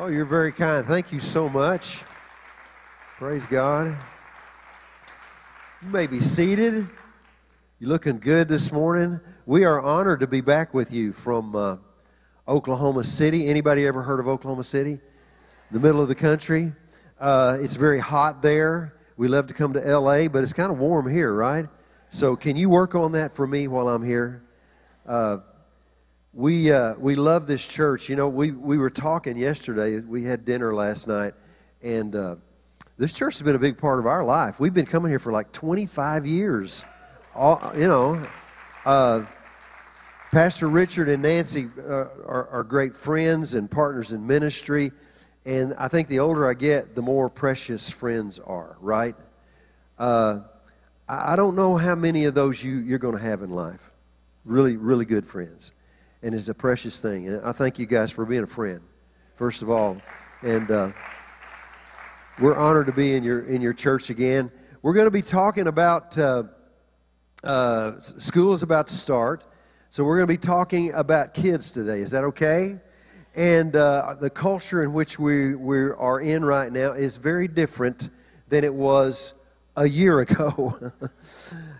Oh, you're very kind. Thank you so much. Praise God. You may be seated. You're looking good this morning. We are honored to be back with you from Oklahoma City. Anybody ever heard of Oklahoma City? The middle of the country. It's very hot there. We love to come to L.A., but it's kind of warm here, right? So can you work on that for me while I'm here? We love this church. You know, we were talking yesterday. We had dinner last night, and this church has been a big part of our life. We've been coming here for like 25 years. Pastor Richard and Nancy are great friends and partners in ministry. And I think the older I get, the more precious friends are, right? I don't know how many of those you're going to have in life. Really, really good friends. And it's a precious thing. And I thank you guys for being a friend, first of all. And we're honored to be in your church again. We're going to be talking about, school is about to start. So we're going to be talking about kids today. Is that okay? And the culture in which we are in right now is very different than it was a year ago.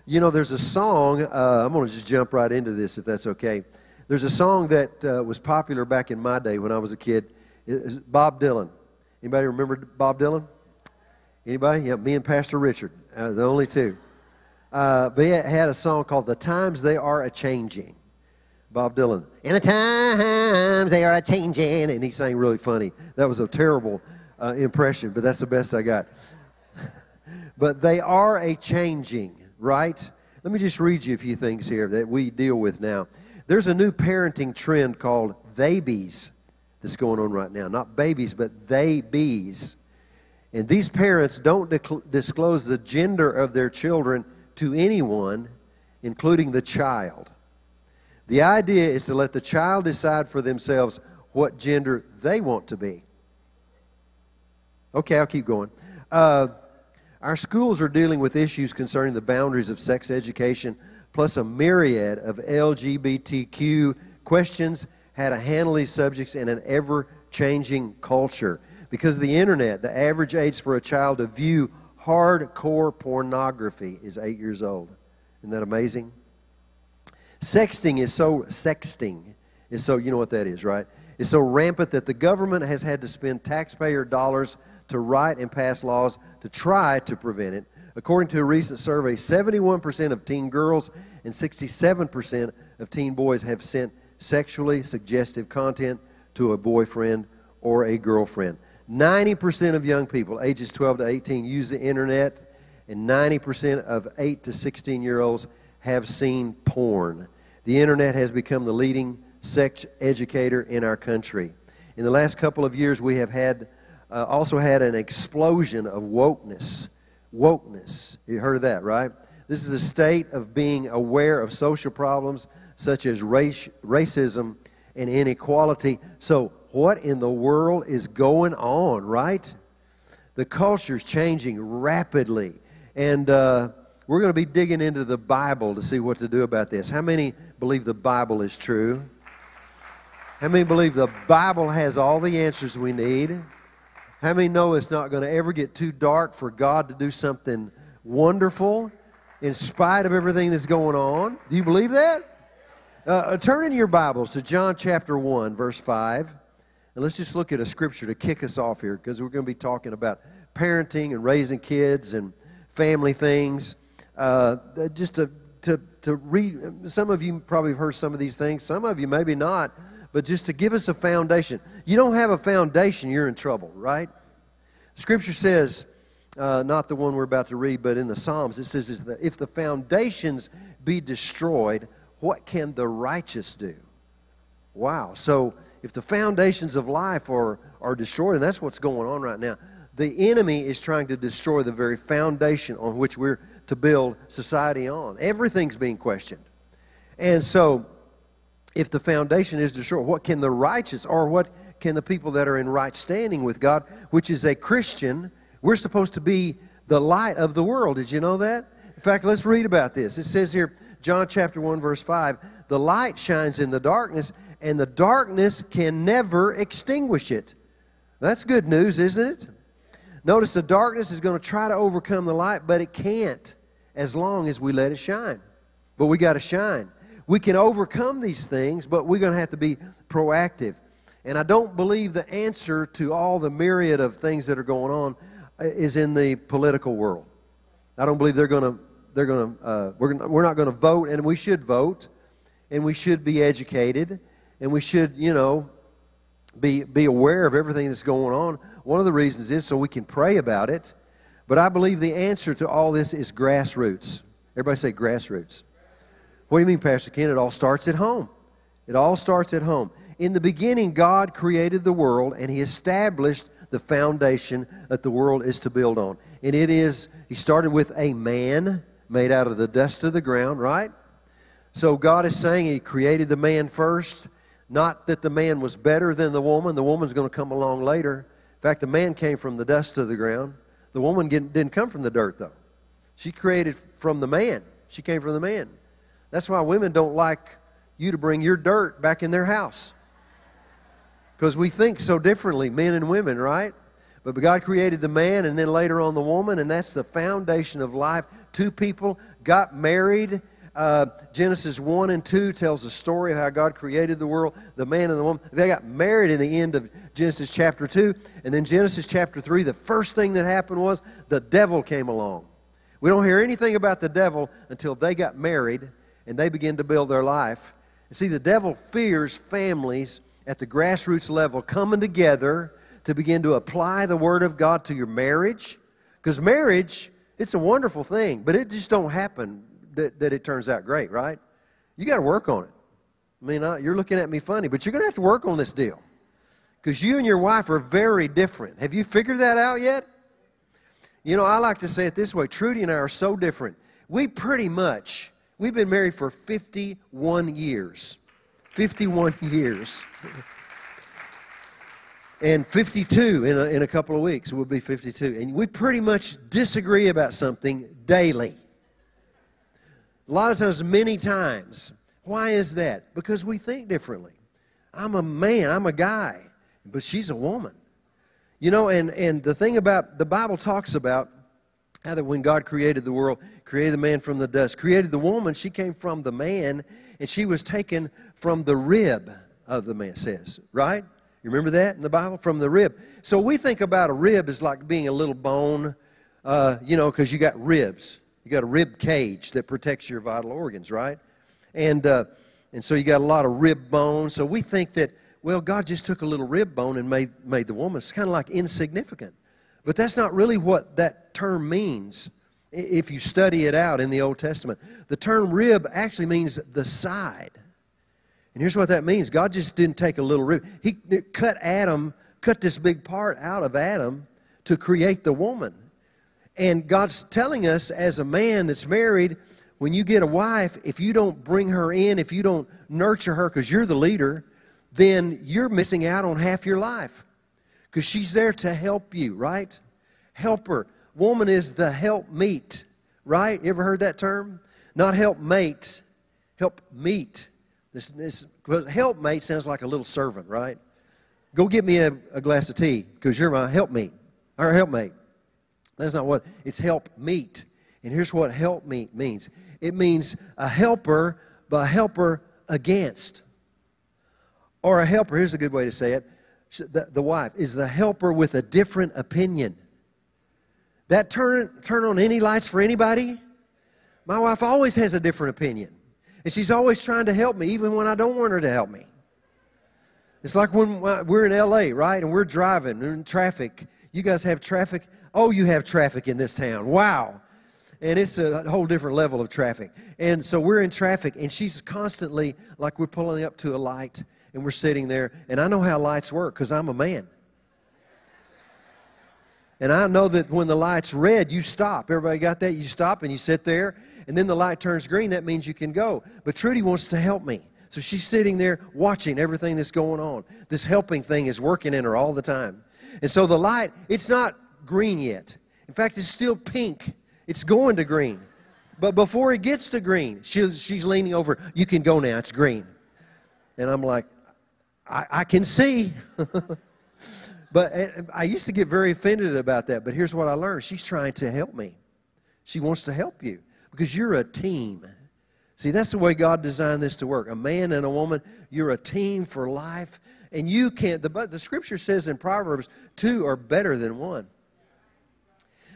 You know, there's a song. I'm going to just jump right into this, if that's okay. There's a song that was popular back in my day when I was a kid. It's Bob Dylan. Anybody remember Bob Dylan? Anybody? Yeah, me and Pastor Richard, the only two. But he had a song called "The Times They Are A-Changing." Bob Dylan. "And the times they are a-changing." And he sang really funny. That was a terrible impression, but that's the best I got. But they are a-changing, right? Let me just read you a few things here that we deal with now. There's a new parenting trend called they-bees that's going on right now. Not babies, but they-bees. And these parents don't disclose the gender of their children to anyone, including the child. The idea is to let the child decide for themselves what gender they want to be. Okay, I'll keep going. Our schools are dealing with issues concerning the boundaries of sex education, plus a myriad of LGBTQ questions, how to handle these subjects in an ever-changing culture. Because of the internet, the average age for a child to view hardcore pornography is 8 years old. Isn't that amazing? Sexting is so, you know what that is, right? It's so rampant that the government has had to spend taxpayer dollars to write and pass laws to try to prevent it. According to a recent survey, 71% of teen girls and 67% of teen boys have sent sexually suggestive content to a boyfriend or a girlfriend. 90% of young people ages 12 to 18 use the internet, and 90% of 8 to 16-year-olds have seen porn. The internet has become the leading sex educator in our country. In the last couple of years, we have had also had an explosion of wokeness. Wokeness. You heard of that, right? This is a state of being aware of social problems such as racism and inequality. So what in the world is going on, right? The culture's changing rapidly. And we're going to be digging into the Bible to see what to do about this. How many believe the Bible is true? How many believe the Bible has all the answers we need? How many know it's not going to ever get too dark for God to do something wonderful in spite of everything that's going on? Do you believe that? Turn in your Bibles to John chapter 1, verse 5. And let's just look at a scripture to kick us off here, because we're going to be talking about parenting and raising kids and family things. Just to read, some of you probably have heard some of these things, some of you maybe not, but just to give us a foundation. You don't have a foundation, you're in trouble, right? Scripture says, not the one we're about to read, but in the Psalms, it says, if the foundations be destroyed, what can the righteous do? Wow, so if the foundations of life are destroyed, and that's what's going on right now, the enemy is trying to destroy the very foundation on which we're to build society on. Everything's being questioned. And so, if the foundation is destroyed, what can the righteous, or what can the people that are in right standing with God, which is a Christian, we're supposed to be the light of the world. Did you know that? In fact, let's read about this. It says here, John chapter 1, verse 5, the light shines in the darkness, and the darkness can never extinguish it. That's good news, isn't it? Notice the darkness is going to try to overcome the light, but it can't as long as we let it shine. But we got to shine. We can overcome these things, but we're going to have to be proactive. And I don't believe the answer to all the myriad of things that are going on is in the political world. I don't believe we're not going to vote, and we should vote, and we should be educated, and we should, you know, be aware of everything that's going on. One of the reasons is so we can pray about it. But I believe the answer to all this is grassroots. Everybody say grassroots. What do you mean, Pastor Ken? It all starts at home. It all starts at home. In the beginning, God created the world, and He established the foundation that the world is to build on. And it is, He started with a man made out of the dust of the ground, right? So God is saying He created the man first. Not that the man was better than the woman. The woman's going to come along later. In fact, the man came from the dust of the ground. The woman didn't come from the dirt, though. She created from the man. She came from the man. That's why women don't like you to bring your dirt back in their house. Because we think so differently, men and women, right? But God created the man and then later on the woman, and that's the foundation of life. Two people got married. Genesis 1 and 2 tells the story of how God created the world, the man and the woman. They got married in the end of Genesis chapter 2. And then Genesis chapter 3, the first thing that happened was the devil came along. We don't hear anything about the devil until they got married and they began to build their life. You see, the devil fears families at the grassroots level coming together to begin to apply the Word of God to your marriage. Because marriage, it's a wonderful thing, but it just don't happen that it turns out great, right? You got to work on it. I mean, you're looking at me funny, but you're going to have to work on this deal because you and your wife are very different. Have you figured that out yet? You know, I like to say it this way. Trudy and I are so different. We've been married for 51 years. 51 years. And 52 in a couple of weeks. We'll be 52. And we pretty much disagree about something daily. A lot of times, many times. Why is that? Because we think differently. I'm a man, I'm a guy, but she's a woman. You know, and the thing about, the Bible talks about how that when God created the world, created the man from the dust, created the woman, she came from the man, and she was taken from the rib of the man, it says, right? You remember that in the Bible? From the rib. So we think about a rib as like being a little bone, you know, because you got ribs. You got a rib cage that protects your vital organs, right? And so you got a lot of rib bone. So we think that, well, God just took a little rib bone and made the woman. It's kind of like insignificant. But that's not really what that term means if you study it out in the Old Testament. The term rib actually means the side. And here's what that means. God just didn't take a little rib. He cut this big part out of Adam to create the woman. And God's telling us as a man that's married, when you get a wife, if you don't bring her in, if you don't nurture her because you're the leader, then you're missing out on half your life because she's there to help you, right? Helper. Woman is the helpmeet, right? You ever heard that term? Not helpmate, helpmeet. This helpmate sounds like a little servant, right? Go get me a glass of tea because you're my helpmeet or helpmate. That's not what, it's helpmeet. And here's what helpmeet means. It means a helper, but a helper against. Or a helper, here's a good way to say it. The wife is the helper with a different opinion. That turn on any lights for anybody? My wife always has a different opinion. And she's always trying to help me, even when I don't want her to help me. It's like when we're in L.A., right? And we're driving, we're in traffic. You guys have traffic. Oh, you have traffic in this town. Wow. And it's a whole different level of traffic. And so we're in traffic, and she's constantly, like we're pulling up to a light, and we're sitting there. And I know how lights work because I'm a man. And I know that when the light's red, you stop. Everybody got that? You stop, and you sit there. And then the light turns green. That means you can go. But Trudy wants to help me. So she's sitting there watching everything that's going on. This helping thing is working in her all the time. And so the light, it's not green yet. In fact, it's still pink. It's going to green. But before it gets to green, she's leaning over. You can go now. It's green. And I'm like, I can see. But I used to get very offended about that, but here's what I learned. She's trying to help me. She wants to help you because you're a team. See, that's the way God designed this to work. A man and a woman, you're a team for life. And you can't, the scripture says in Proverbs, two are better than one.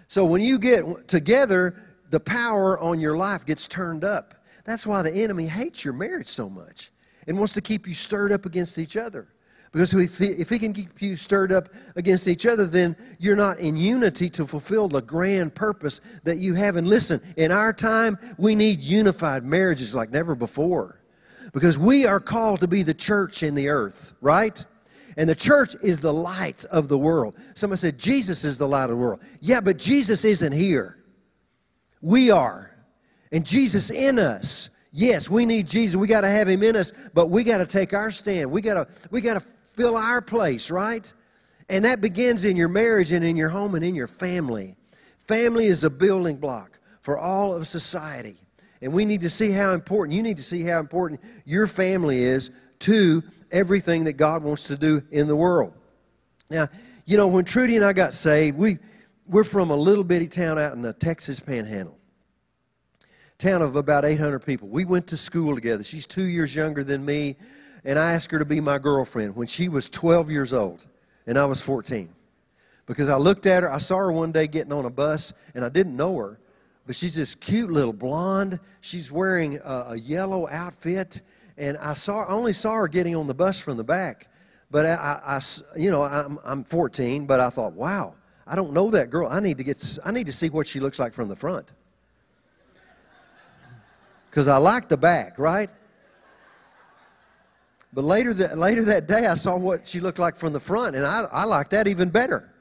So when you get together, the power on your life gets turned up. That's why the enemy hates your marriage so much and wants to keep you stirred up against each other. Because if he can keep you stirred up against each other, then you're not in unity to fulfill the grand purpose that you have. And listen, in our time, we need unified marriages like never before. Because we are called to be the church in the earth, right? And the church is the light of the world. Somebody said, Jesus is the light of the world. Yeah, but Jesus isn't here. We are. And Jesus in us. Yes, we need Jesus. We got to have him in us, but we got to take our stand. We got to fill our place, right? And that begins in your marriage and in your home and in your family. Family is a building block for all of society. And we need to see how important, you need to see how important your family is to everything that God wants to do in the world. Now, you know, when Trudy and I got saved, we're from a little bitty town out in the Texas Panhandle. Town of about 800 people. We went to school together. She's 2 years younger than me, and I asked her to be my girlfriend when she was 12 years old, and I was 14. Because I looked at her, I saw her one day getting on a bus, and I didn't know her, but she's this cute little blonde. She's wearing a yellow outfit, and I only saw her getting on the bus from the back. But I'm 14, but I thought, wow, I don't know that girl. I need to see what she looks like from the front. Because I like the back, right? But later that day, I saw what she looked like from the front, and I liked that even better.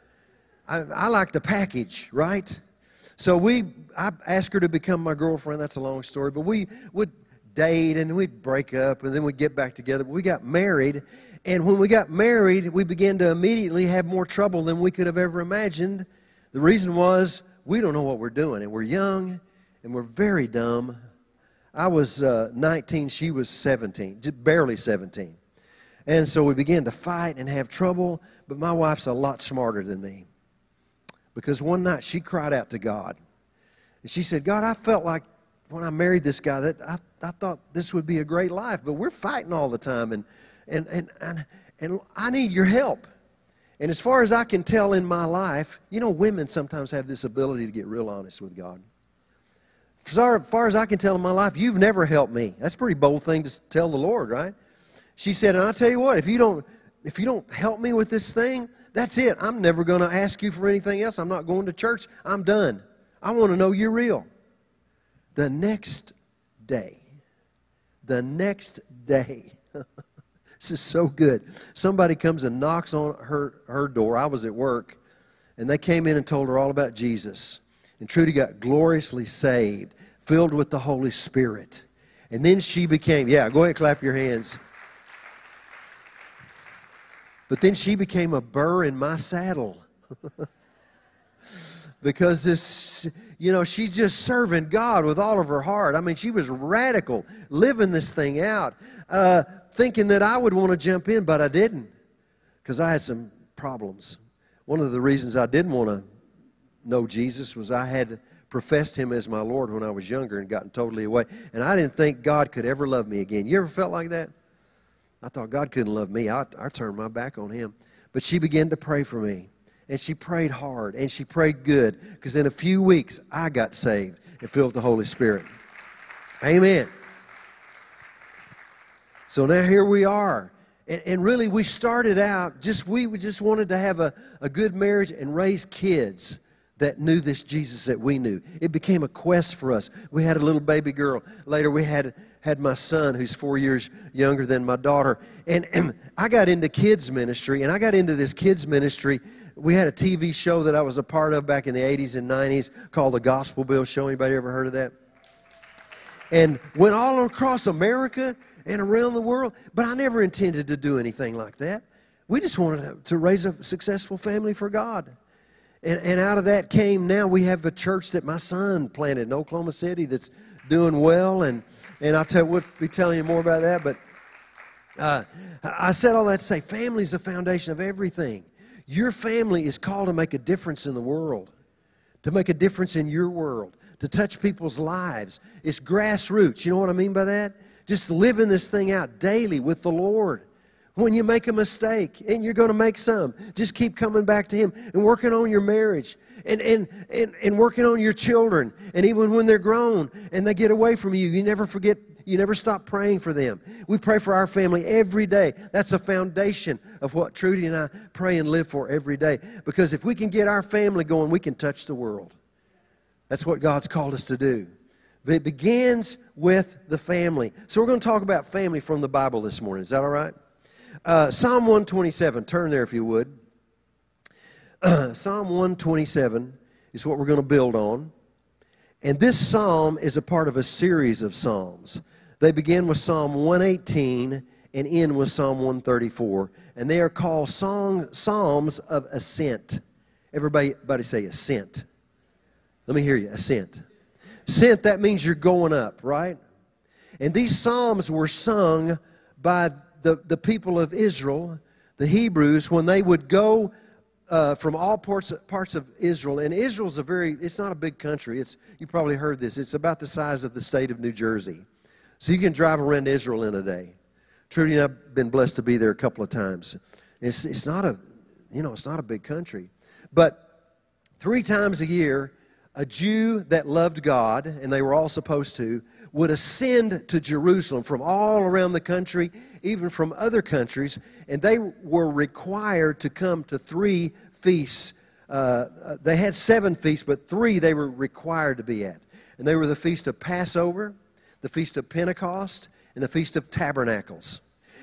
I liked the package, right? So I asked her to become my girlfriend. That's a long story. But we would date, and we'd break up, and then we'd get back together. But we got married, and when we got married, we began to immediately have more trouble than we could have ever imagined. The reason was we don't know what we're doing, and we're young, and we're very dumb. I was 19, she was 17, barely 17. And so we began to fight and have trouble, but my wife's a lot smarter than me. Because one night she cried out to God. And she said, God, I felt like when I married this guy that I thought this would be a great life, but we're fighting all the time, and I need your help. And as far as I can tell in my life, you know, women sometimes have this ability to get real honest with God. As far as I can tell in my life, you've never helped me. That's a pretty bold thing to tell the Lord, right? She said, and I'll tell you what, if you don't help me with this thing, that's it. I'm never going to ask you for anything else. I'm not going to church. I'm done. I want to know you're real. The next day, this is so good. Somebody comes and knocks on her door. I was at work, and they came in and told her all about Jesus. And Trudy got gloriously saved, filled with the Holy Spirit. And then she became, yeah, go ahead, clap your hands. But then she became a burr in my saddle. Because this, you know, she's just serving God with all of her heart. I mean, she was radical, living this thing out, thinking that I would want to jump in, but I didn't. Because I had some problems. One of the reasons I didn't want to know Jesus was I had professed him as my Lord when I was younger and gotten totally away. And I didn't think God could ever love me again. You ever felt like that? I thought God couldn't love me. I turned my back on him. But she began to pray for me. And she prayed hard. And she prayed good. Because in a few weeks, I got saved and filled with the Holy Spirit. Amen. So now here we are. And really, we started out, we just wanted to have a good marriage and raise kids that knew this Jesus that we knew. It became a quest for us. We had a little baby girl. Later we had my son who's 4 years younger than my daughter. And I got into kids ministry, and I got into this kids ministry. We had a TV show that I was a part of back in the 80s and 90s called The Gospel Bill Show. Anybody ever heard of that? And went all across America and around the world, but I never intended to do anything like that. We just wanted to raise a successful family for God. And out of that came, now we have a church that my son planted in Oklahoma City that's doing well. And we'll be telling you more about that. But I said all that to say, family is the foundation of everything. Your family is called to make a difference in the world, to make a difference in your world, to touch people's lives. It's grassroots. You know what I mean by that? Just living this thing out daily with the Lord. When you make a mistake, and you're going to make some, just keep coming back to Him and working on your marriage and working on your children. And even when they're grown and they get away from you, you never forget. You never stop praying for them. We pray for our family every day. That's a foundation of what Trudy and I pray and live for every day. Because if we can get our family going, we can touch the world. That's what God's called us to do. But it begins with the family. So we're going to talk about family from the Bible this morning. Is that all right? Psalm 127. Turn there if you would. Psalm 127 is what we're going to build on. And this psalm is a part of a series of psalms. They begin with Psalm 118 and end with Psalm 134. And they are called Psalms of Ascent. Everybody say ascent. Let me hear you, ascent. Ascent, that means you're going up, right? And these psalms were sung by the people of Israel, the Hebrews, when they would go from all parts of Israel. And Israel's it's not a big country. You probably heard this. It's about the size of the state of New Jersey. So you can drive around Israel in a day. Trudy and I have been blessed to be there a couple of times. It's not a big country. But 3 times a year, a Jew that loved God, and they were all supposed to, would ascend to Jerusalem from all around the country, even from other countries, and they were required to come to 3 feasts. They had 7 feasts, but 3 they were required to be at. And they were the Feast of Passover, the Feast of Pentecost, and the Feast of Tabernacles.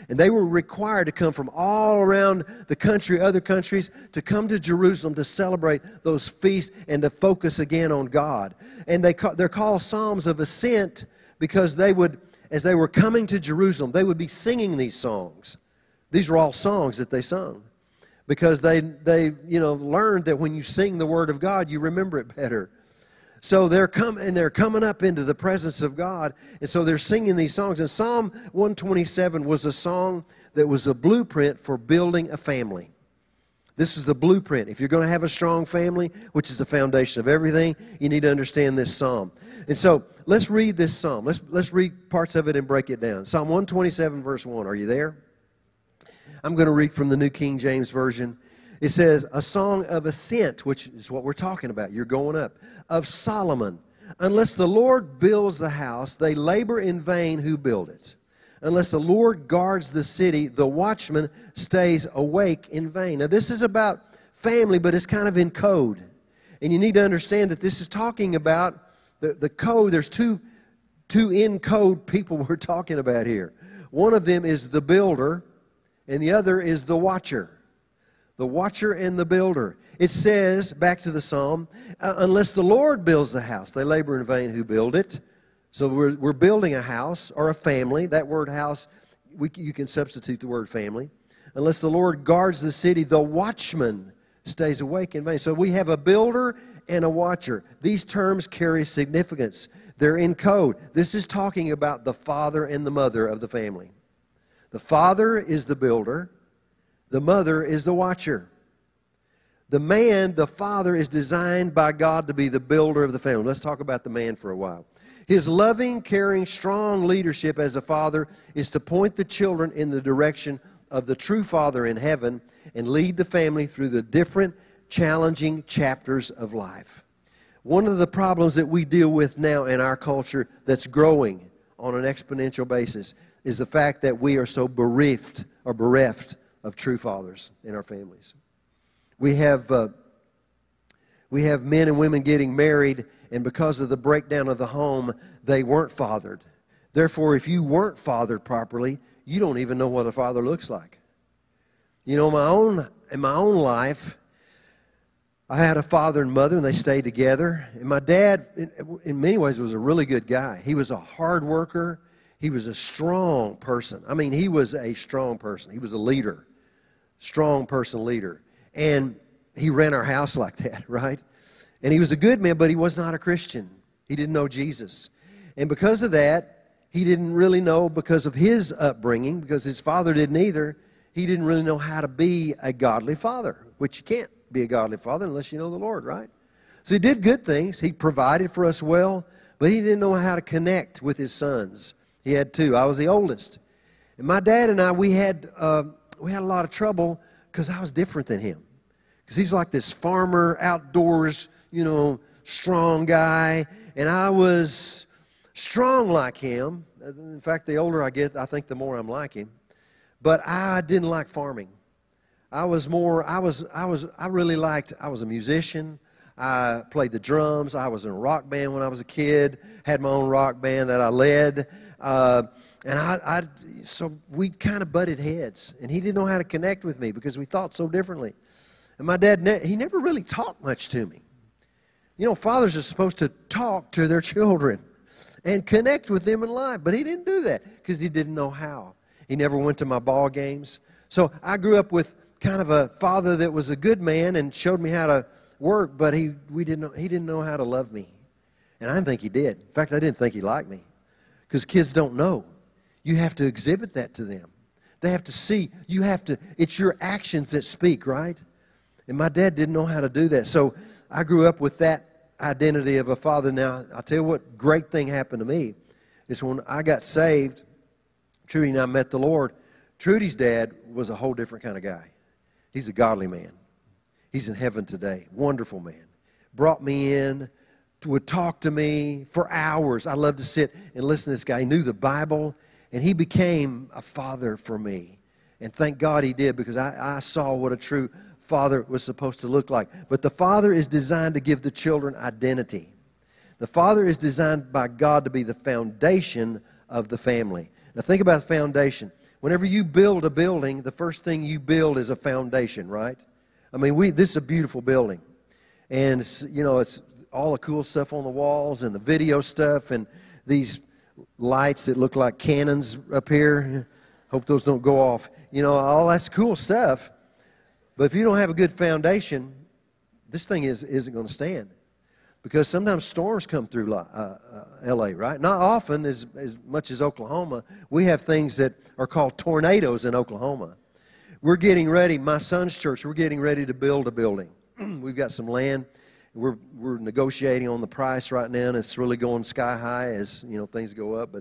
And they were required to come from all around the country, other countries, to come to Jerusalem to celebrate those feasts and to focus again on God. And they're called Psalms of Ascent because they would, as they were coming to Jerusalem, they would be singing these songs. These were all songs that they sung because they learned that when you sing the Word of God, you remember it better. So they're coming up into the presence of God, and so they're singing these songs. And Psalm 127 was a song that was the blueprint for building a family. This is the blueprint. If you're going to have a strong family, which is the foundation of everything, you need to understand this psalm. And so let's read this psalm. Let's read parts of it and break it down. Psalm 127, verse 1. Are you there? I'm going to read from the New King James Version. It says, a song of ascent, which is what we're talking about. You're going up. Of Solomon. Unless the Lord builds the house, they labor in vain who build it. Unless the Lord guards the city, the watchman stays awake in vain. Now, this is about family, but it's kind of in code. And you need to understand that this is talking about the code. There's two in code people we're talking about here. One of them is the builder, and the other is the watcher. The watcher and the builder. It says, back to the psalm, unless the Lord builds the house, they labor in vain who build it. So we're building a house or a family. That word house, you can substitute the word family. Unless the Lord guards the city, the watchman stays awake in vain. So we have a builder and a watcher. These terms carry significance. They're in code. This is talking about the father and the mother of the family. The father is the builder. The mother is the watcher. The man, the father, is designed by God to be the builder of the family. Let's talk about the man for a while. His loving, caring, strong leadership as a father is to point the children in the direction of the true Father in heaven and lead the family through the different challenging chapters of life. One of the problems that we deal with now in our culture that's growing on an exponential basis is the fact that we are so bereft of true fathers in our families. We have men and women getting married, and because of the breakdown of the home, they weren't fathered. Therefore, if you weren't fathered properly, you don't even know what a father looks like. You know, in my own life, I had a father and mother, and they stayed together. And my dad, in many ways, was a really good guy. He was a hard worker. He was a strong person. I mean, he was a strong person. He was a leader. Strong person leader. And he ran our house like that, right? And he was a good man, but he was not a Christian. He didn't know Jesus. And because of that, he didn't really know because of his upbringing, because his father didn't either. he didn't really know how to be a godly father, which you can't be a godly father unless you know the Lord, right? So he did good things. He provided for us well, but he didn't know how to connect with his sons. He had two. I was the oldest. And my dad and I, we had a lot of trouble because I was different than him. Because he's like this farmer, outdoors, you know, strong guy. And I was strong like him. In fact, the older I get, I think the more I'm like him. But I didn't like farming. I was a musician. I played the drums. I was in a rock band when I was a kid. Had my own rock band that I led. So we kind of butted heads. And he didn't know how to connect with me because we thought so differently. And my dad, he never really talked much to me. You know, fathers are supposed to talk to their children and connect with them in life. But he didn't do that because he didn't know how. He never went to my ball games. So I grew up with kind of a father that was a good man and showed me how to work, but he didn't know how to love me. And I didn't think he did. In fact, I didn't think he liked me because kids don't know. You have to exhibit that to them. They have to see. It's your actions that speak, right? And my dad didn't know how to do that. So I grew up with that identity of a father. Now, I'll tell you what great thing happened to me is when I got saved, Trudy and I met the Lord. Trudy's dad was a whole different kind of guy. He's a godly man. He's in heaven today. Wonderful man. Brought me in, would talk to me for hours. I loved to sit and listen to this guy. He knew the Bible, and he became a father for me. And thank God he did, because I saw what a true father was supposed to look like. But the father is designed to give the children identity. The father is designed by God to be the foundation of the family. Now think about the foundation. Whenever you build a building, the first thing you build is a foundation, right? I mean, this is a beautiful building. And, you know, it's all the cool stuff on the walls and the video stuff and these lights that look like cannons up here. Hope those don't go off. You know, all that's cool stuff. But if you don't have a good foundation, this thing isn't going to stand. Because sometimes storms come through L.A., right? Not often as much as Oklahoma. We have things that are called tornadoes in Oklahoma. We're getting ready. My son's church, we're getting ready to build a building. We've got some land. We're negotiating on the price right now, and it's really going sky high as, you know, things go up.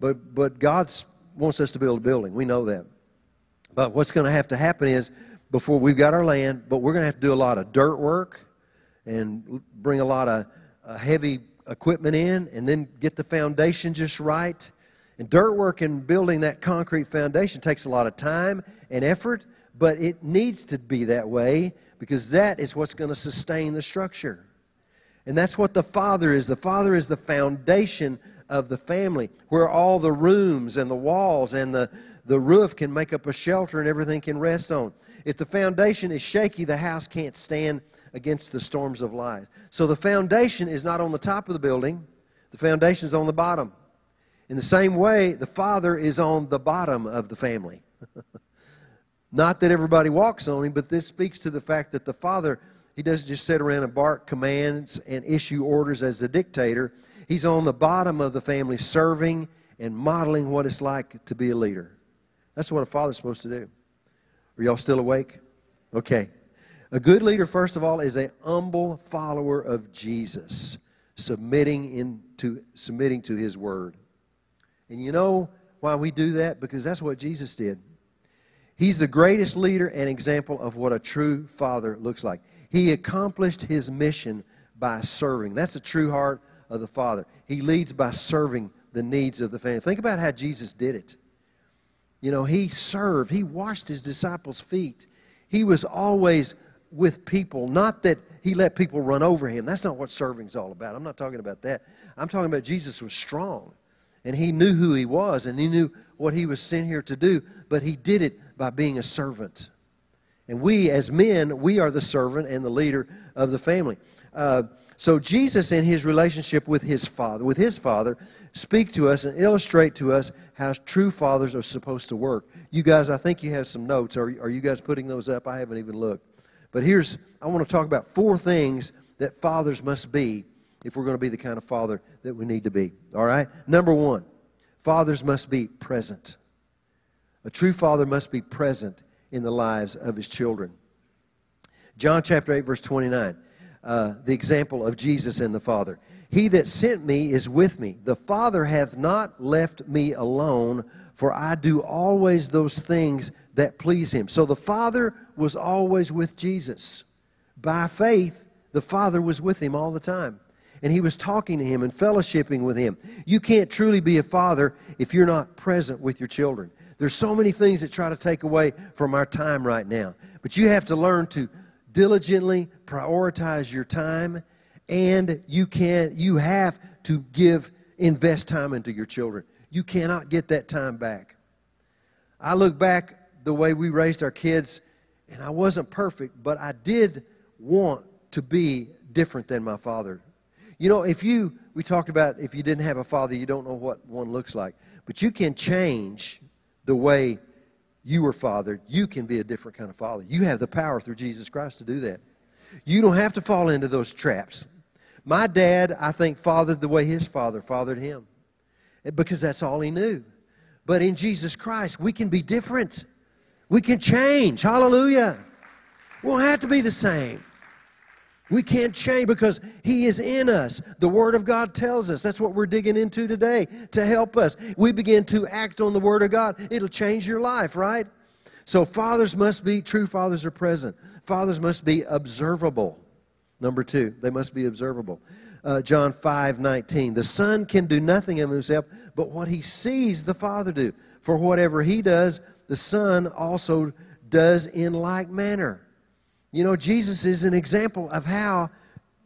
But God wants us to build a building. We know that. But what's going to have to happen is, before we've got our land, but we're going to have to do a lot of dirt work and bring a lot of heavy equipment in, and then get the foundation just right. And dirt work and building that concrete foundation takes a lot of time and effort, but it needs to be that way because that is what's going to sustain the structure. And that's what the father is. The father is the foundation of the family, where all the rooms and the walls and the roof can make up a shelter and everything can rest on. If the foundation is shaky, the house can't stand against the storms of life. So the foundation is not on the top of the building. The foundation is on the bottom. In the same way, the father is on the bottom of the family. Not that everybody walks on him, but this speaks to the fact that the father, he doesn't just sit around and bark commands and issue orders as the dictator. He's on the bottom of the family, serving and modeling what it's like to be a leader. That's what a father's supposed to do. Are y'all still awake? Okay. A good leader, first of all, is a humble follower of Jesus, submitting to his word. And you know why we do that? Because that's what Jesus did. He's the greatest leader and example of what a true father looks like. He accomplished his mission by serving. That's the true heart of the father. He leads by serving the needs of the family. Think about how Jesus did it. You know, he served. He washed his disciples' feet. He was always with people. Not that he let people run over him. That's not what serving's all about. I'm not talking about that. I'm talking about Jesus was strong, and he knew who he was, and he knew what he was sent here to do, but he did it by being a servant. And we, as men, we are the servant and the leader of the family. So Jesus and his relationship with his father, speak to us and illustrate to us how true fathers are supposed to work. You guys, I think you have some notes. Are you guys putting those up? I haven't even looked. But I want to talk about 4 things that fathers must be if we're going to be the kind of father that we need to be. All right? Number 1, fathers must be present. A true father must be present in the lives of his children. John chapter 8, verse 29, the example of Jesus and the Father. He that sent me is with me. The Father hath not left me alone, for I do always those things that please him. So the Father was always with Jesus. By faith, the Father was with him all the time. And he was talking to him and fellowshipping with him. You can't truly be a father if you're not present with your children. There's so many things that try to take away from our time right now. But you have to learn to diligently prioritize your time, and you have to invest time into your children. You cannot get that time back. I look back the way we raised our kids, and I wasn't perfect, but I did want to be different than my father. You know, we talked about if you didn't have a father, you don't know what one looks like. But you can change the way you were fathered. You can be a different kind of father. You have the power through Jesus Christ to do that. You don't have to fall into those traps. My dad, I think, fathered the way his father fathered him, because that's all he knew. But in Jesus Christ, we can be different. We can change. Hallelujah. We don't have to be the same. We can change because he is in us. The Word of God tells us. That's what we're digging into today to help us. We begin to act on the Word of God. It'll change your life, right? So true fathers are present. Fathers must be observable. Number two, they must be observable. John 5:19, the Son can do nothing of himself but what he sees the Father do. For whatever he does, the Son also does in like manner. You know, Jesus is an example of how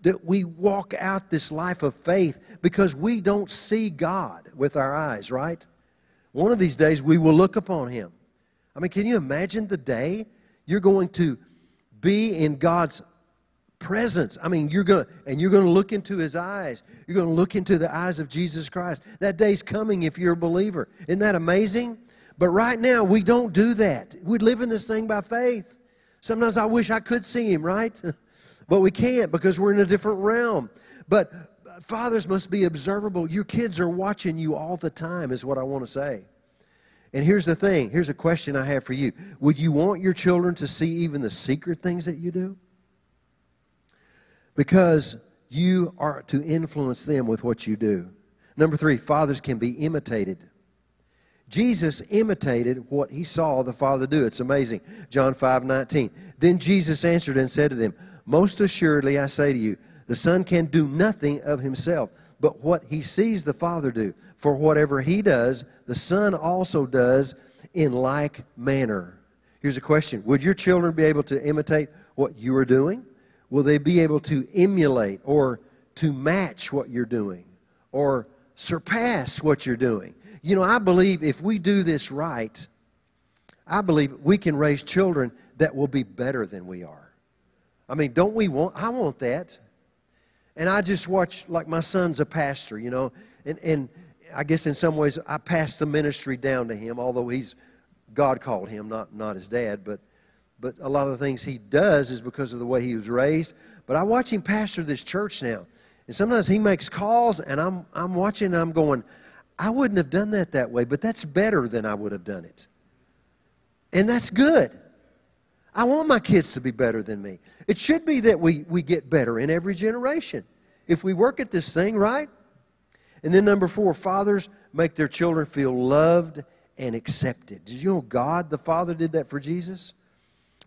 that we walk out this life of faith, because we don't see God with our eyes, right? One of these days we will look upon him. I mean, can you imagine the day you're going to be in God's presence? I mean, you're going to look into his eyes. You're going to look into the eyes of Jesus Christ. That day's coming if you're a believer. Isn't that amazing? But right now we don't do that. We live in this thing by faith. Sometimes I wish I could see him, right? But we can't, because we're in a different realm. But fathers must be observable. Your kids are watching you all the time is what I want to say. And here's the thing. Here's a question I have for you. Would you want your children to see even the secret things that you do? Because you are to influence them with what you do. Number three, fathers can be imitated. Jesus imitated what he saw the Father do. It's amazing. John 5:19. Then Jesus answered and said to them, most assuredly I say to you, the Son can do nothing of himself, but what he sees the Father do. For whatever he does, the Son also does in like manner. Here's a question. Would your children be able to imitate what you are doing? Will they be able to emulate or to match what you're doing or surpass what you're doing? You know, I believe if we do this right, I believe we can raise children that will be better than we are. I mean, I want that. And I just watch, like my son's a pastor, you know, and I guess in some ways I passed the ministry down to him, although God called him, not his dad, but a lot of the things he does is because of the way he was raised. But I watch him pastor this church now, and sometimes he makes calls, and I'm watching, and I'm going, I wouldn't have done that that way, but that's better than I would have done it. And that's good. I want my kids to be better than me. It should be that we get better in every generation if we work at this thing, right? And then number four, fathers make their children feel loved and accepted. Did you know God the Father did that for Jesus?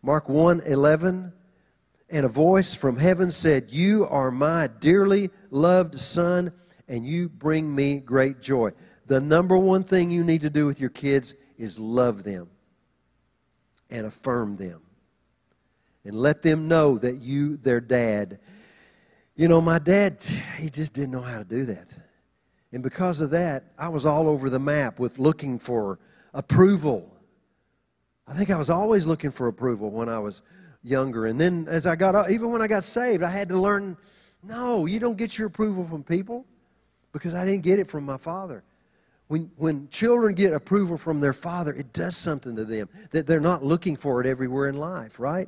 Mark 1:11, and a voice from heaven said, you are my dearly loved son, and you bring me great joy. The number one thing you need to do with your kids is love them and affirm them and let them know that you, their dad. You know, my dad, he just didn't know how to do that. And because of that, I was all over the map with looking for approval. I think I was always looking for approval when I was younger. And then even when I got saved, I had to learn, no, you don't get your approval from people, because I didn't get it from my father. When children get approval from their father, it does something to them that they're not looking for it everywhere in life, right?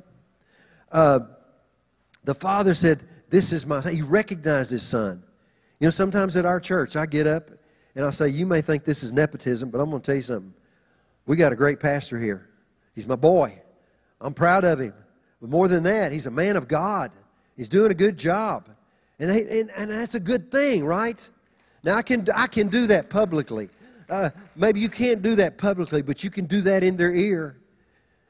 The father said, this is my son. He recognized his son. You know, sometimes at our church, I get up and I say, you may think this is nepotism, but I'm going to tell you something. We got a great pastor here. He's my boy. I'm proud of him. But more than that, he's a man of God. He's doing a good job. And that's a good thing, right? Now, I can do that publicly. Maybe you can't do that publicly, but you can do that in their ear,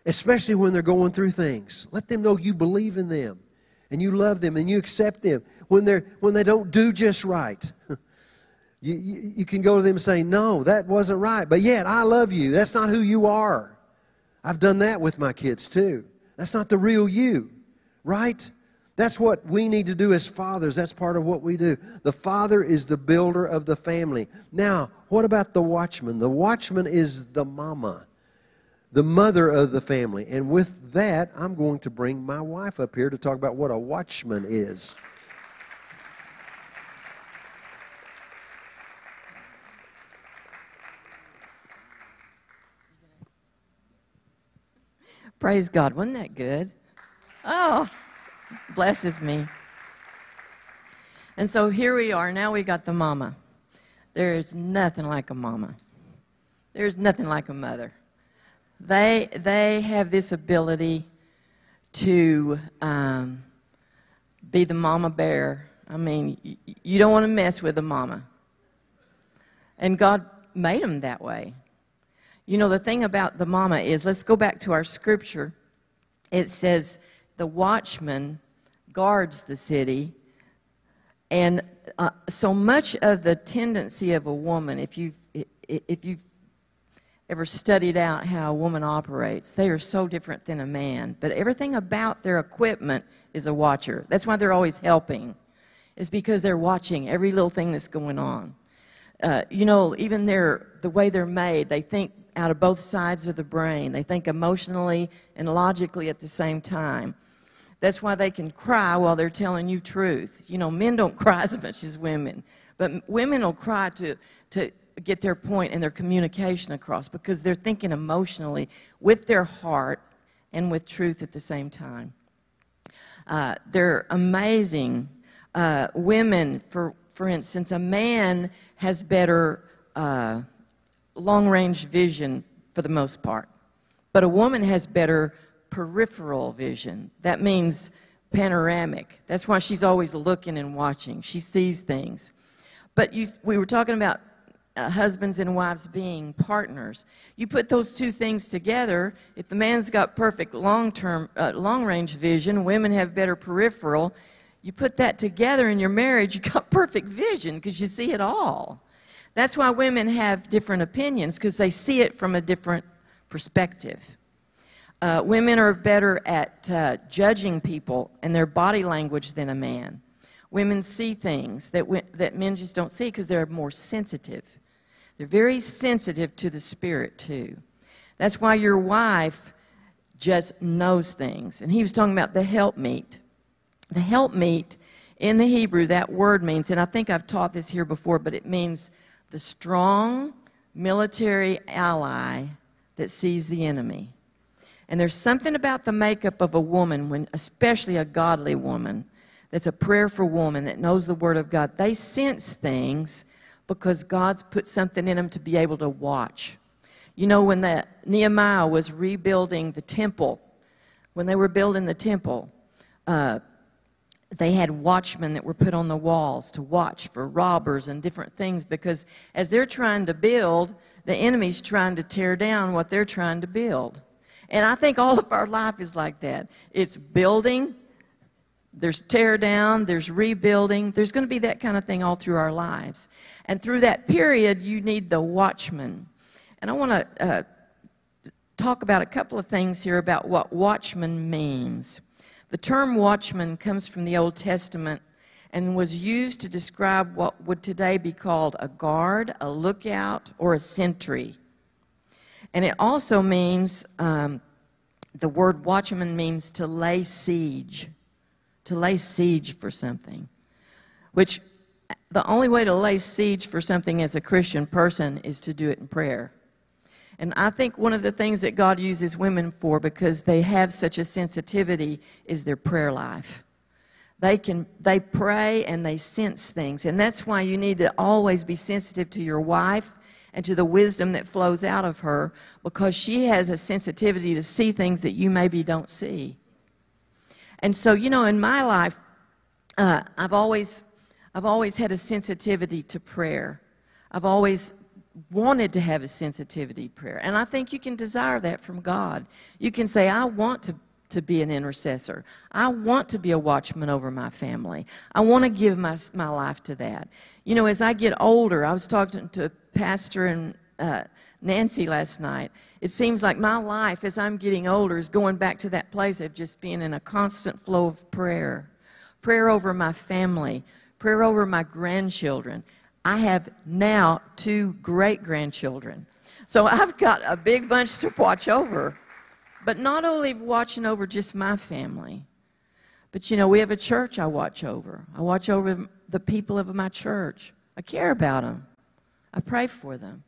especially when they're going through things. Let them know you believe in them, and you love them, and you accept them. When they don't do just right, you can go to them and say, no, that wasn't right, but yet I love you. That's not who you are. I've done that with my kids too. That's not the real you, right? That's what we need to do as fathers. That's part of what we do. The father is the builder of the family. Now, what about the watchman? The watchman is the mama, the mother of the family. And with that, I'm going to bring my wife up here to talk about what a watchman is. Praise God. Wasn't that good? Oh. Blesses me. And so here we are. Now we got the mama. There is nothing like a mama. There's nothing like a mother. They have this ability to be the mama bear. I mean, you don't want to mess with a mama. And God made them that way. You know, the thing about the mama is, let's go back to our scripture. It says, the watchman guards the city, and so much of the tendency of a woman, if you've ever studied out how a woman operates, they are so different than a man. But everything about their equipment is a watcher. That's why they're always helping. It's because they're watching every little thing that's going on. You know, even the way they're made, they think out of both sides of the brain. They think emotionally and logically at the same time. That's why they can cry while they're telling you truth. You know, men don't cry as much as women. But women will cry to get their point and their communication across, because they're thinking emotionally with their heart and with truth at the same time. They're amazing. Women, for instance, a man has better long-range vision for the most part. But a woman has better peripheral vision. That means panoramic. That's why she's always looking and watching. She sees things. But we were talking about husbands and wives being partners. You put those two things together, if the man's got perfect long-range vision, women have better peripheral, you put that together in your marriage, you got perfect vision because you see it all. That's why women have different opinions, because they see it from a different perspective. Women are better at judging people and their body language than a man. Women see things that men just don't see, because they're more sensitive. They're very sensitive to the spirit, too. That's why your wife just knows things. And he was talking about the helpmeet. The helpmeet, in the Hebrew, that word means, and I think I've taught this here before, but it means the strong military ally that sees the enemy. And there's something about the makeup of a woman, especially a godly woman, that's a prayerful woman that knows the Word of God. They sense things because God's put something in them to be able to watch. You know, when Nehemiah was rebuilding the temple, when they were building the temple, they had watchmen that were put on the walls to watch for robbers and different things, because as they're trying to build, the enemy's trying to tear down what they're trying to build. And I think all of our life is like that. It's building, there's tear down, there's rebuilding. There's going to be that kind of thing all through our lives. And through that period, you need the watchman. And I want to talk about a couple of things here about what watchman means. The term watchman comes from the Old Testament and was used to describe what would today be called a guard, a lookout, or a sentry. And it also means, the word watchman means to lay siege for something, which the only way to lay siege for something as a Christian person is to do it in prayer. And I think one of the things that God uses women for, because they have such a sensitivity, is their prayer life. They pray and they sense things. And that's why you need to always be sensitive to your wife and to the wisdom that flows out of her, because she has a sensitivity to see things that you maybe don't see. And so, you know, in my life, I've always had a sensitivity to prayer. I've always wanted to have a sensitivity to prayer. And I think you can desire that from God. You can say, I want to be an intercessor. I want to be a watchman over my family. I want to give my life to that. You know, as I get older, I was talking to a pastor and Nancy last night. It seems like my life as I'm getting older is going back to that place of just being in a constant flow of prayer. Prayer over my family. Prayer over my grandchildren. I have now 2 great-grandchildren. So I've got a big bunch to watch over. But not only watching over just my family, but, you know, we have a church I watch over. I watch over the people of my church. I care about them. I pray for them.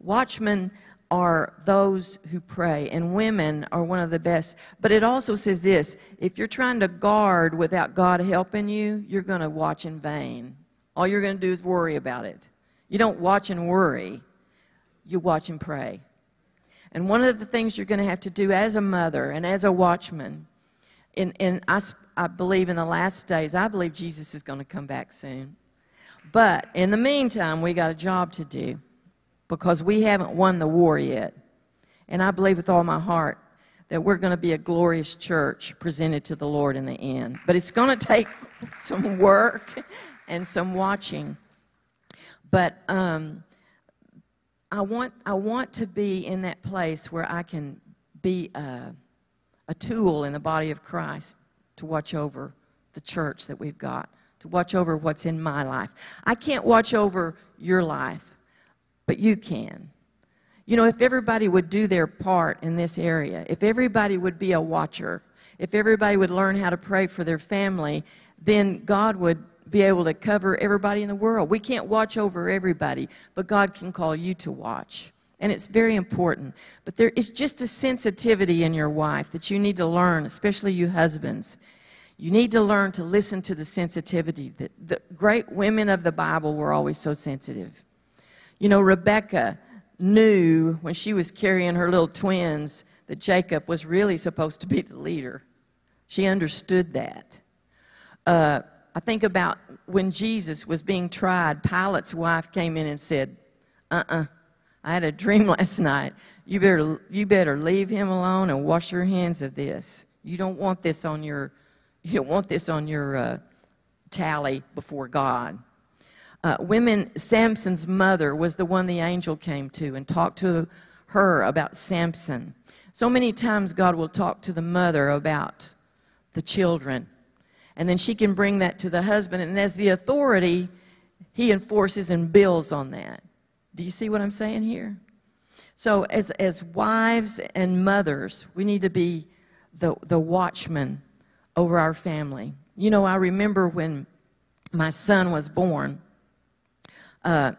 Watchmen are those who pray, and women are one of the best. But it also says this, if you're trying to guard without God helping you, you're going to watch in vain. All you're going to do is worry about it. You don't watch and worry. You watch and pray. And one of the things you're going to have to do as a mother and as a watchman, I believe in the last days, I believe Jesus is going to come back soon. But in the meantime, we got a job to do, because we haven't won the war yet. And I believe with all my heart that we're going to be a glorious church presented to the Lord in the end. But it's going to take some work and some watching. But I want to be in that place where I can be a tool in the body of Christ to watch over the church that we've got, to watch over what's in my life. I can't watch over your life, but you can. You know, if everybody would do their part in this area, if everybody would be a watcher, if everybody would learn how to pray for their family, then God would be able to cover everybody in the world. We can't watch over everybody, but God can call you to watch. And it's very important. But there is just a sensitivity in your wife that you need to learn, especially you husbands. You need to learn to listen to the sensitivity. That the great women of the Bible were always so sensitive. You know, Rebecca knew when she was carrying her little twins that Jacob was really supposed to be the leader. She understood that. I think about when Jesus was being tried, Pilate's wife came in and said, I had a dream last night. You better leave him alone and wash your hands of this. You don't want this on your, tally before God. Samson's mother was the one the angel came to and talked to her about Samson. So many times God will talk to the mother about the children. And then she can bring that to the husband. And as the authority, he enforces and builds on that. Do you see what I'm saying here? So as wives and mothers, we need to be the watchmen over our family. You know, I remember when my son was born, when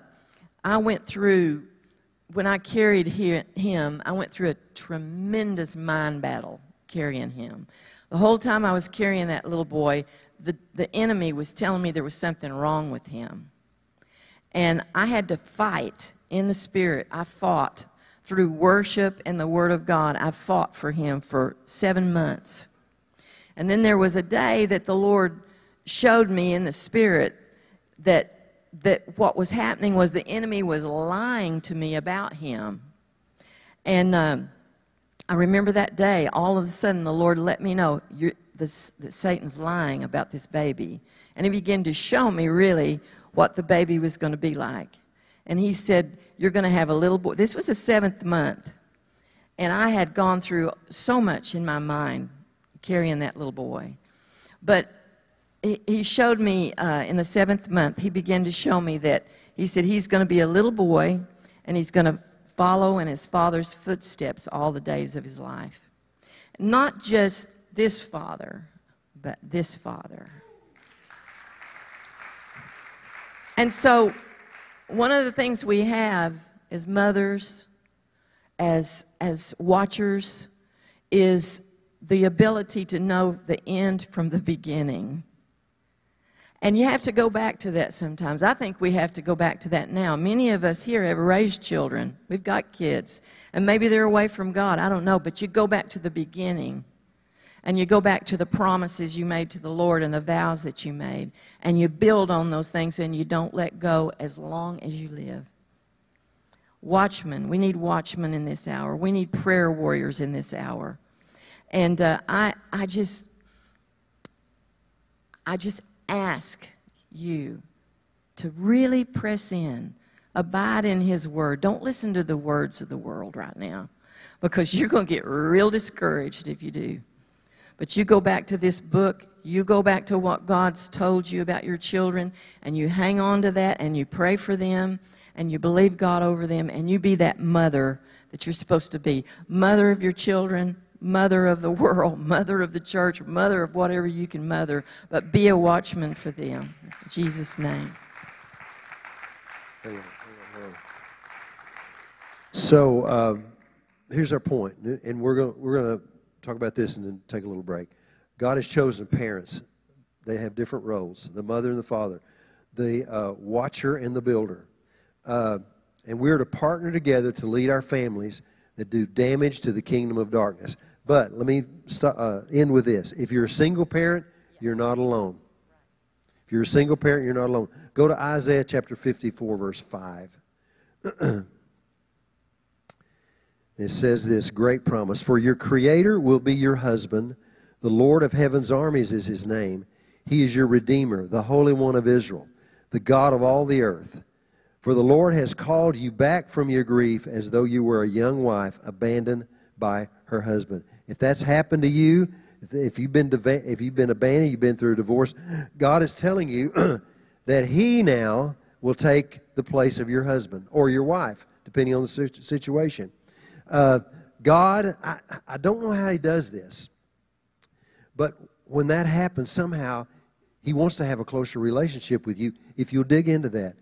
I carried him, I went through a tremendous mind battle carrying him. The whole time I was carrying that little boy, the enemy was telling me there was something wrong with him. And I had to fight in the Spirit. I fought through worship and the Word of God. I fought for him for 7 months. And then there was a day that the Lord showed me in the Spirit that what was happening was the enemy was lying to me about him. And I remember that day, all of a sudden, the Lord let me know that Satan's lying about this baby. And he began to show me, really, what the baby was going to be like. And he said, you're going to have a little boy. This was the 7th month. And I had gone through so much in my mind carrying that little boy. But he showed me in the 7th month, he began to show me that, he said, he's going to be a little boy, and he's going to follow in his father's footsteps all the days of his life. Not just this father, but this father. And so one of the things we have as mothers, as watchers, is the ability to know the end from the beginning. And you have to go back to that sometimes. I think we have to go back to that now. Many of us here have raised children. We've got kids. And maybe they're away from God. I don't know. But you go back to the beginning. And you go back to the promises you made to the Lord and the vows that you made. And you build on those things and you don't let go as long as you live. Watchmen. We need watchmen in this hour. We need prayer warriors in this hour. And I just ask you to really press in. Abide in His Word. Don't listen to the words of the world right now, because you're going to get real discouraged if you do. But you go back to this book, you go back to what God's told you about your children, and you hang on to that, and you pray for them, and you believe God over them, and you be that mother that you're supposed to be. Mother of your children, mother of the world, mother of the church, mother of whatever you can mother, but be a watchman for them. In Jesus' name. So here's our point, and we're going to talk about this and then take a little break. God has chosen parents. They have different roles, the mother and the father, the watcher and the builder. And we're to partner together to lead our families that do damage to the kingdom of darkness. But let me end with this. If you're a single parent, you're not alone. If you're a single parent, you're not alone. Go to Isaiah chapter 54, verse 5. It says this great promise. For your Creator will be your husband. The Lord of heaven's armies is His name. He is your Redeemer, the Holy One of Israel, the God of all the earth. For the Lord has called you back from your grief as though you were a young wife abandoned by her husband. If that's happened to you, if you've been abandoned, you've been through a divorce, God is telling you that He now will take the place of your husband or your wife, depending on the situation. God, I don't know how He does this, but when that happens, somehow He wants to have a closer relationship with you if you'll dig into that.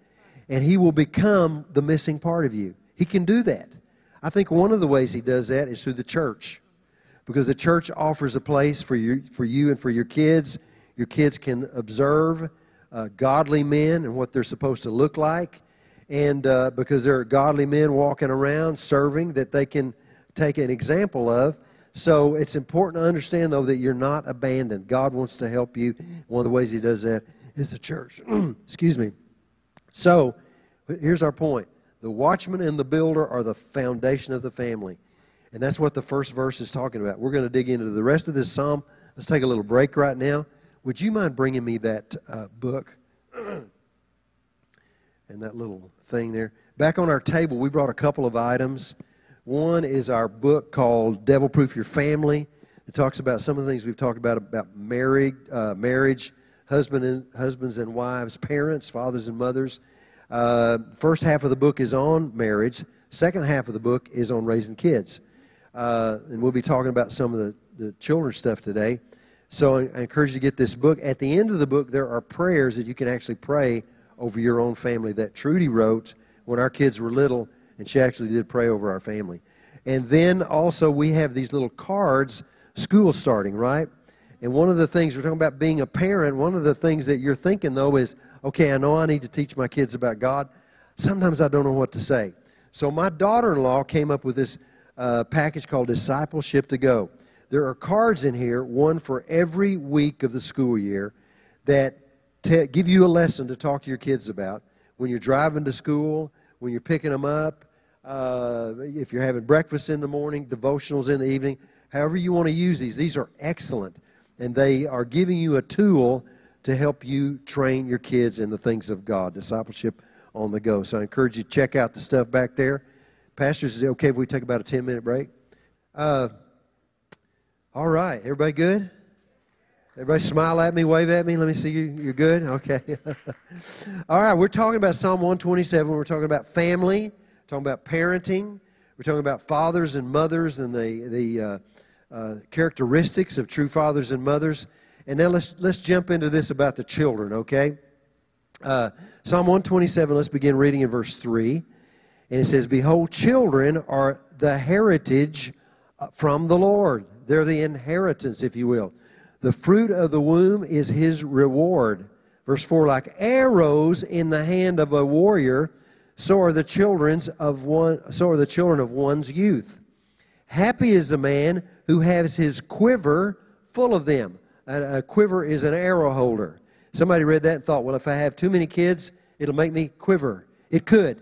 And He will become the missing part of you. He can do that. I think one of the ways He does that is through the church, because the church offers a place for you and for your kids. Your kids can observe godly men and what they're supposed to look like. And because there are godly men walking around serving that they can take an example of. So it's important to understand, though, that you're not abandoned. God wants to help you. One of the ways He does that is the church. Excuse me. So here's our point. The watchman and the builder are the foundation of the family. And that's what the first verse is talking about. We're going to dig into the rest of this psalm. Let's take a little break right now. Would you mind bringing me that book? And that little thing there. Back on our table, we brought a couple of items. One is our book called Devil Proof Your Family. It talks about some of the things we've talked about marriage, husbands and wives, parents, fathers and mothers. First half of the book is on marriage. Second half of the book is on raising kids. And we'll be talking about some of the children's stuff today. So I encourage you to get this book. At the end of the book, there are prayers that you can actually pray over your own family that Trudy wrote when our kids were little, and she actually did pray over our family. And then also we have these little cards, school starting, right? And one of the things, we're talking about being a parent, one of the things that you're thinking, though, is, okay, I know I need to teach my kids about God. Sometimes I don't know what to say. So my daughter-in-law came up with this package called Discipleship to Go. There are cards in here, one for every week of the school year, that give you a lesson to talk to your kids about when you're driving to school, when you're picking them up, if you're having breakfast in the morning, devotionals in the evening, however you want to use these. These are excellent, and they are giving you a tool to help you train your kids in the things of God, Discipleship on the Go. So I encourage you to check out the stuff back there. Pastors, is it okay if we take about a 10-minute break? All right, everybody good? Everybody smile at me, wave at me. Let me see you. You're good? Okay. All right, we're talking about Psalm 127. We're talking about family, talking about parenting. We're talking about fathers and mothers and the characteristics of true fathers and mothers. And now let's jump into this about the children, okay? Psalm 127, let's begin reading in verse 3. And it says, Behold, children are the heritage from the Lord. They're the inheritance, if you will. The fruit of the womb is His reward. Verse 4, like arrows in the hand of a warrior, so are the children of one's youth. Happy is the man who has his quiver full of them. A quiver is an arrow holder. Somebody read that and thought, well, if I have too many kids, it'll make me quiver. It could.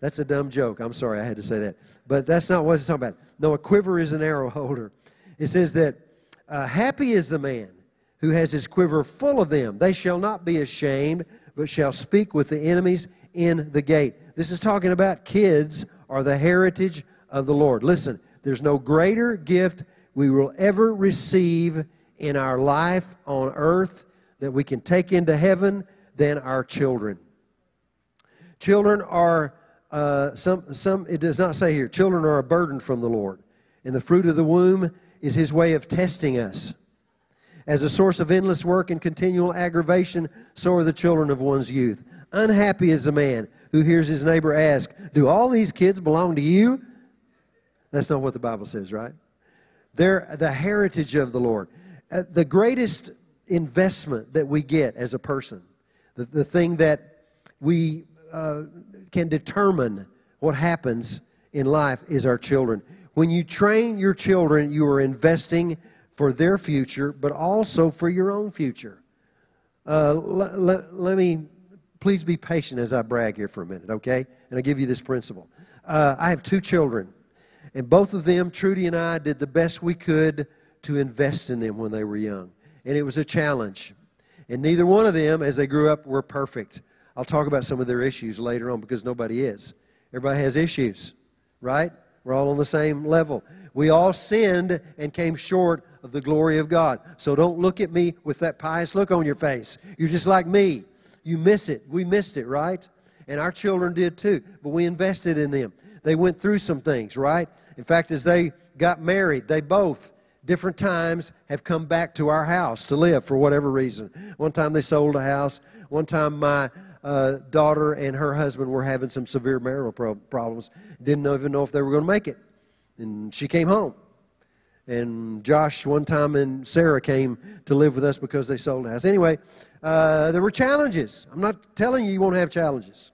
That's a dumb joke. I'm sorry I had to say that. But that's not what it's talking about. No, a quiver is an arrow holder. It says that happy is the man who has his quiver full of them. They shall not be ashamed, but shall speak with the enemies in the gate. This is talking about kids are the heritage of the Lord. Listen, there's no greater gift we will ever receive in our life on earth that we can take into heaven than our children. Children are, it does not say here, children are a burden from the Lord. And the fruit of the womb is His way of testing us. As a source of endless work and continual aggravation, so are the children of one's youth. Unhappy is the man who hears his neighbor ask, do all these kids belong to you? That's not what the Bible says, right? They're the heritage of the Lord. The greatest investment that we get as a person, the thing that we can determine what happens in life is our children. When you train your children, you are investing for their future, but also for your own future. Let me, please be patient as I brag here for a minute, okay? And I'll give you this principle. I have two children, and both of them, Trudy and I, did the best we could to invest in them when they were young. And it was a challenge. And neither one of them, as they grew up, were perfect. I'll talk about some of their issues later on because nobody is. Everybody has issues, right? We're all on the same level. We all sinned and came short of the glory of God. So don't look at me with that pious look on your face. You're just like me. You miss it. We missed it, right? And our children did too, but we invested in them. They went through some things, right? In fact, as they got married, they both, different times, have come back to our house to live for whatever reason. One time they sold a house. One time my daughter and her husband were having some severe marital problems. Didn't even know if they were going to make it. And she came home. And Josh one time and Sarah came to live with us because they sold a house. Anyway, there were challenges. I'm not telling you you won't have challenges.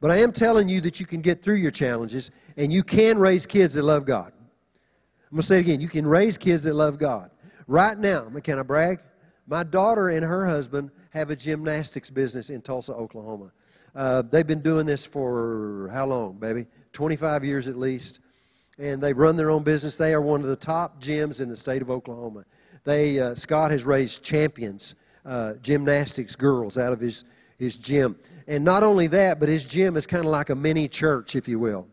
But I am telling you that you can get through your challenges and you can raise kids that love God. I'm going to say it again. You can raise kids that love God. Right now, can I brag? My daughter and her husband have a gymnastics business in Tulsa, Oklahoma. They've been doing this for how long, baby? 25 years at least. And they run their own business. They are one of the top gyms in the state of Oklahoma. They Scott has raised champions, gymnastics girls out of his gym. And not only that, but his gym is kind of like a mini church, if you will.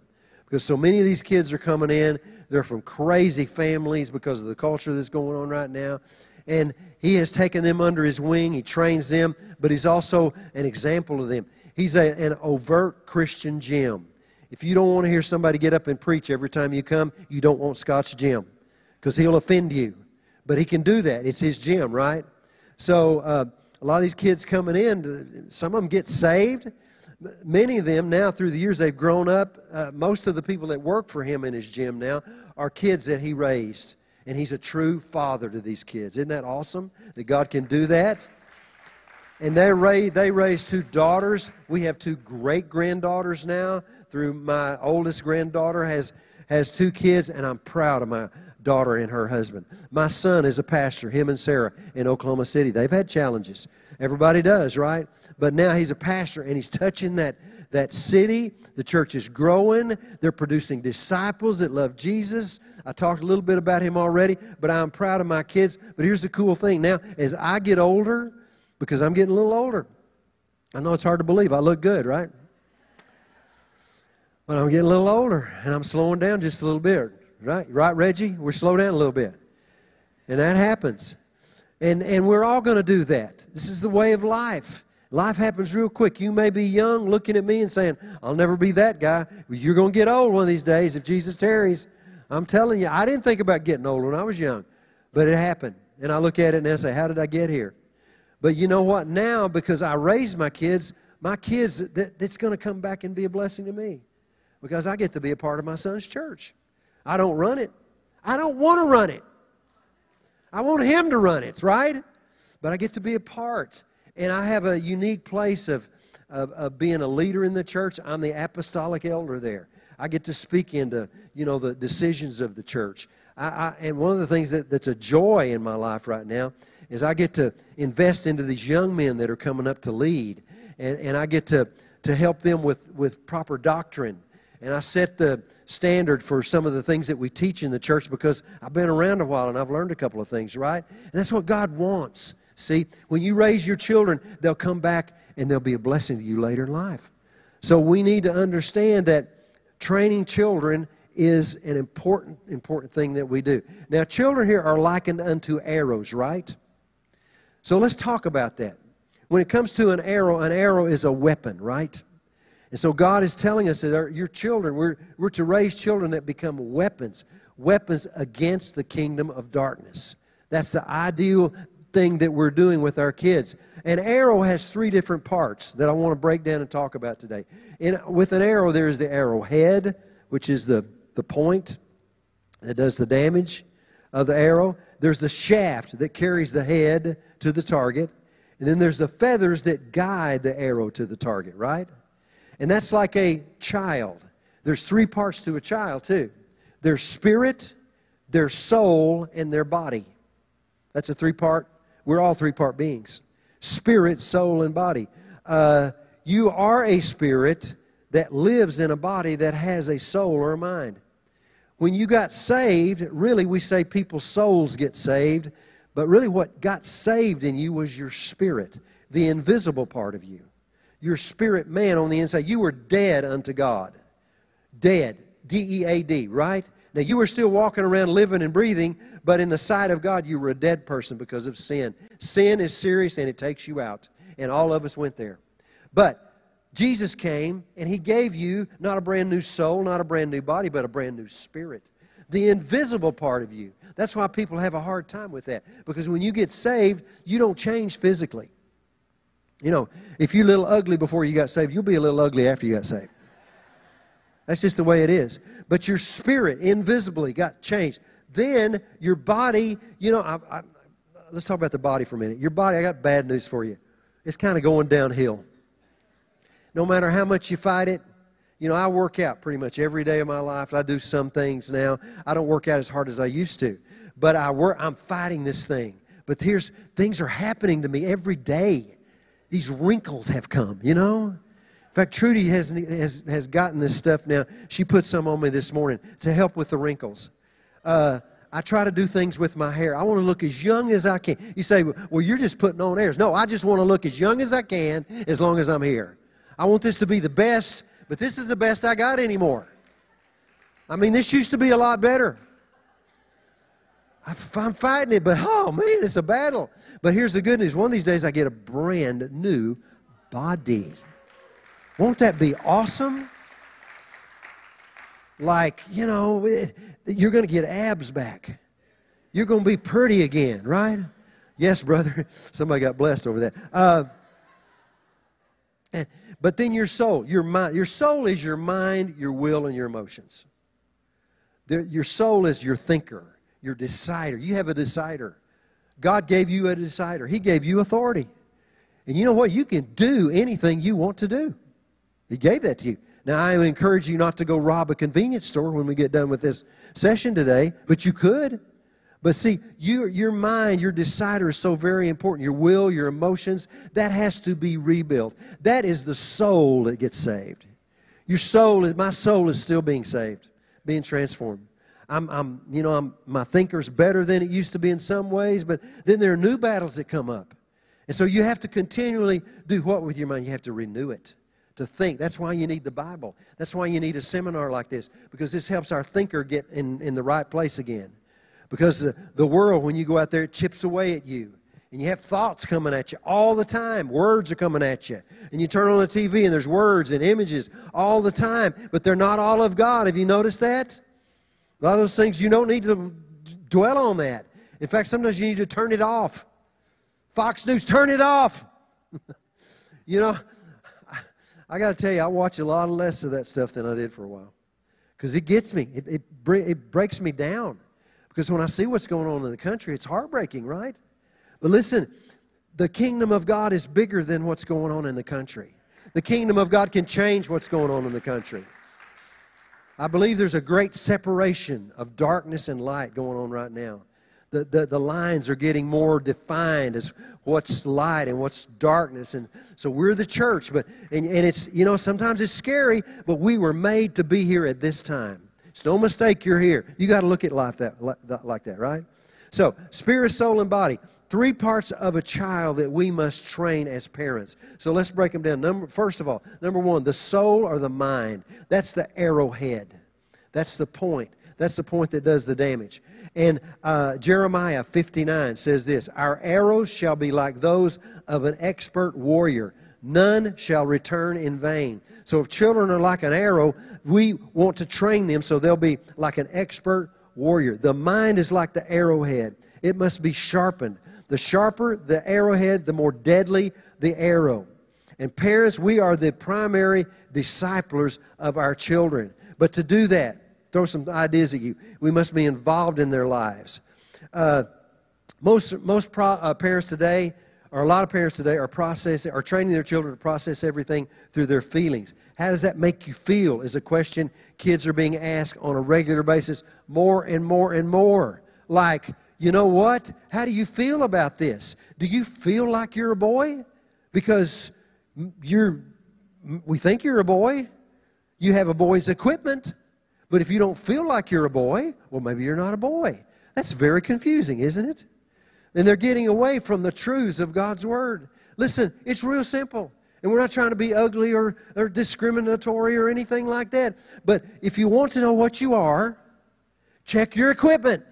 Because so many of these kids are coming in. They're from crazy families because of the culture that's going on right now. And he has taken them under his wing. He trains them, but he's also an example to them. He's an overt Christian gym. If you don't want to hear somebody get up and preach every time you come, you don't want Scott's gym because he'll offend you. But he can do that. It's his gym, right? So a lot of these kids coming in, some of them get saved. Many of them now, through the years, they've grown up. Most of the people that work for him in his gym now are kids that he raised. And he's a true father to these kids. Isn't that awesome that God can do that? And they raised two daughters. We have two great-granddaughters now. Through my oldest granddaughter has two kids, and I'm proud of my daughter and her husband. My son is a pastor, him and Sarah, in Oklahoma City. They've had challenges. Everybody does, right? But now he's a pastor, and he's touching that city. The church is growing. They're producing disciples that love Jesus. I talked a little bit about him already, but I'm proud of my kids. But here's the cool thing. Now, as I get older, because I'm getting a little older, I know it's hard to believe. I look good, right? But I'm getting a little older, and I'm slowing down just a little bit, right? Right, Reggie? We're slowing down a little bit. And that happens. And we're all going to do that. This is the way of life. Life happens real quick. You may be young looking at me and saying, I'll never be that guy. But you're going to get old one of these days if Jesus tarries. I'm telling you, I didn't think about getting old when I was young, but it happened. And I look at it and I say, how did I get here? But you know what? Now, because I raised my kids, that's going to come back and be a blessing to me because I get to be a part of my son's church. I don't run it. I don't want to run it. I want him to run it, right? But I get to be a part. And I have a unique place of being a leader in the church. I'm the apostolic elder there. I get to speak into, you know, the decisions of the church. And one of the things that's a joy in my life right now is I get to invest into these young men that are coming up to lead. And I get to help them with proper doctrine. And I set the standard for some of the things that we teach in the church because I've been around a while and I've learned a couple of things, right? And that's what God wants. See, when you raise your children, they'll come back and they'll be a blessing to you later in life. So we need to understand that training children is an important thing that we do. Now, children here are likened unto arrows, right? So let's talk about that. When it comes to an arrow is a weapon, right? And so God is telling us that your children, we're to raise children that become weapons against the kingdom of darkness. That's the ideal thing that we're doing with our kids. An arrow has three different parts that I want to break down and talk about today. And with an arrow, there is the arrowhead, which is the point that does the damage of the arrow. There's the shaft that carries the head to the target. And then there's the feathers that guide the arrow to the target, right? And that's like a child. There's three parts to a child, too. Their spirit, their soul, and their body. That's a three-part. We're all three-part beings. Spirit, soul, and body. You are a spirit that lives in a body that has a soul or a mind. When you got saved, really we say people's souls get saved, but really what got saved in you was your spirit, the invisible part of you. Your spirit man on the inside. You were dead unto God. Dead. D-E-A-D, right? Now, you were still walking around living and breathing, but in the sight of God, you were a dead person because of sin. Sin is serious, and it takes you out. And all of us went there. But Jesus came, and He gave you not a brand new soul, not a brand new body, but a brand new spirit. The invisible part of you. That's why people have a hard time with that. Because when you get saved, you don't change physically. You know, if you're a little ugly before you got saved, you'll be a little ugly after you got saved. That's just the way it is. But your spirit invisibly got changed. Then your body, you know, let's talk about the body for a minute. Your body, I got bad news for you. It's kind of going downhill. No matter how much you fight it, you know, I work out pretty much every day of my life. I do some things now. I don't work out as hard as I used to. But I'm fighting this thing. But things are happening to me every day. These wrinkles have come, you know. In fact, Trudy has gotten this stuff now. She put some on me this morning to help with the wrinkles. I try to do things with my hair. I want to look as young as I can. You say, well, you're just putting on airs. No, I just want to look as young as I can as long as I'm here. I want this to be the best, but this is the best I got anymore. I mean, this used to be a lot better. I'm fighting it, but oh, man, it's a battle. But here's the good news. One of these days I get a brand new body. Won't that be awesome? Like, you know, you're going to get abs back. You're going to be pretty again, right? Yes, brother. Somebody got blessed over that. But then your soul, your mind. Your soul is your mind, your will, and your emotions. Your soul is your thinker. Your decider. You have a decider. God gave you a decider. He gave you authority. And you know what? You can do anything you want to do. He gave that to you. Now, I would encourage you not to go rob a convenience store when we get done with this session today, but you could. But see, your mind, your decider is so very important. Your will, your emotions, that has to be rebuilt. That is the soul that gets saved. Your soul, my soul is still being saved, being transformed. My thinker's better than it used to be in some ways, but then there are new battles that come up. And so you have to continually do what with your mind? You have to renew it, to think. That's why you need the Bible. That's why you need a seminar like this, because this helps our thinker get in the right place again. Because the world, when you go out there, it chips away at you. And you have thoughts coming at you all the time. Words are coming at you. And you turn on the TV and there's words and images all the time, but they're not all of God. Have you noticed that? A lot of those things, you don't need to dwell on that. In fact, sometimes you need to turn it off. Fox News, turn it off. You know, I got to tell you, I watch a lot less of that stuff than I did for a while. Because it gets me. It breaks me down. Because when I see what's going on in the country, it's heartbreaking, right? But listen, The kingdom of God is bigger than what's going on in the country. The kingdom of God can change what's going on in the country. I believe there's a great separation of darkness and light going on right now. The lines are getting more defined as what's light and what's darkness. And so we're the church, but and it's, you know, sometimes it's scary, but we were made to be here at this time. It's no mistake you're here. You got to look at life like that, right? So spirit, soul, and body. Three parts of a child that we must train as parents. So let's break them down. First of all, number one, the soul or the mind. That's the arrowhead. That's the point. That's the point that does the damage. And Jeremiah 59 says this, "Our arrows shall be like those of an expert warrior. None shall return in vain." So if children are like an arrow, we want to train them so they'll be like an expert warrior. The mind is like the arrowhead. It must be sharpened. The sharper the arrowhead, the more deadly the arrow. And parents, we are the primary disciplers of our children. But to do that, throw some ideas at you. We must be involved in their lives. Most parents today, or a lot of parents today, are training their children to process everything through their feelings. How does that make you feel is a question kids are being asked on a regular basis more and more and more. Like, you know what? How do you feel about this? Do you feel like you're a boy? Because we think you're a boy. You have a boy's equipment. But if you don't feel like you're a boy, well, maybe you're not a boy. That's very confusing, isn't it? And they're getting away from the truths of God's Word. Listen, it's real simple. And we're not trying to be ugly or discriminatory or anything like that. But if you want to know what you are, check your equipment.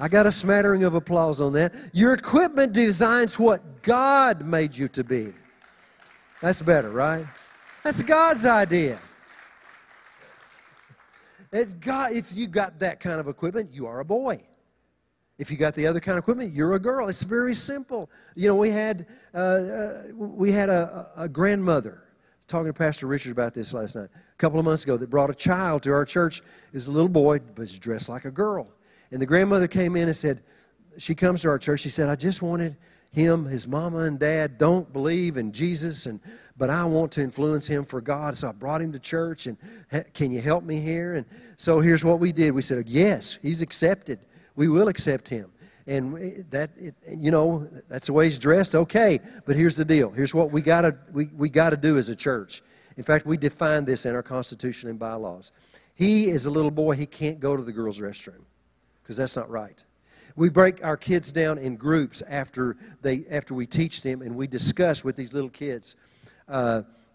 I got a smattering of applause on that. Your equipment designs what God made you to be. That's better, right? That's God's idea. It's God. If you got that kind of equipment, you are a boy. If you got the other kind of equipment, you're a girl. It's very simple. You know, we had a grandmother, talking to Pastor Richard about this last night, a couple of months ago, that brought a child to our church. It was a little boy, but he's dressed like a girl. And the grandmother came in and said, she comes to our church, she said, "I just wanted him, his mama and dad don't believe in Jesus, but I want to influence him for God, so I brought him to church, and can you help me here?" And so here's what we did. We said, yes, he's accepted. We will accept him. And that's the way he's dressed, okay, but here's the deal. Here's what we got to do as a church. In fact, we defined this in our Constitution and bylaws. He is a little boy. He can't go to the girls' restroom because that's not right. We break our kids down in groups after we teach them, and we discuss with these little kids,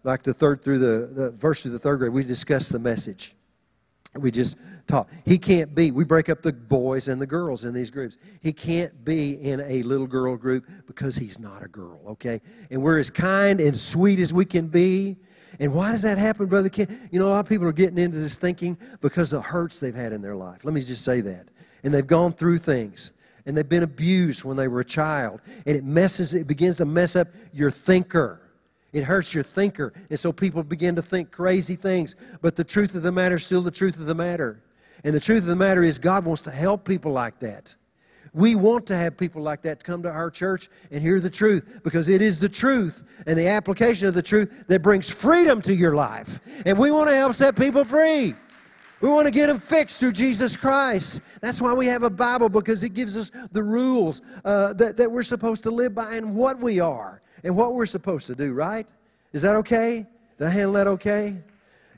like the first through the third grade. We discuss the message. We just talk. We break up the boys and the girls in these groups. He can't be in a little girl group because he's not a girl. Okay, and we're as kind and sweet as we can be. And why does that happen, Brother Ken? You know, a lot of people are getting into this thinking because of the hurts they've had in their life. Let me just say that. And they've gone through things, and they've been abused when they were a child, and it begins to mess up your thinker. It hurts your thinker, and so people begin to think crazy things, but the truth of the matter is still the truth of the matter, and the truth of the matter is God wants to help people like that. We want to have people like that come to our church and hear the truth, because it is the truth and the application of the truth that brings freedom to your life, and we want to help set people free. We want to get them fixed through Jesus Christ. That's why we have a Bible, because it gives us the rules that we're supposed to live by, and what we are and what we're supposed to do, right? Is that okay? Did I handle that okay?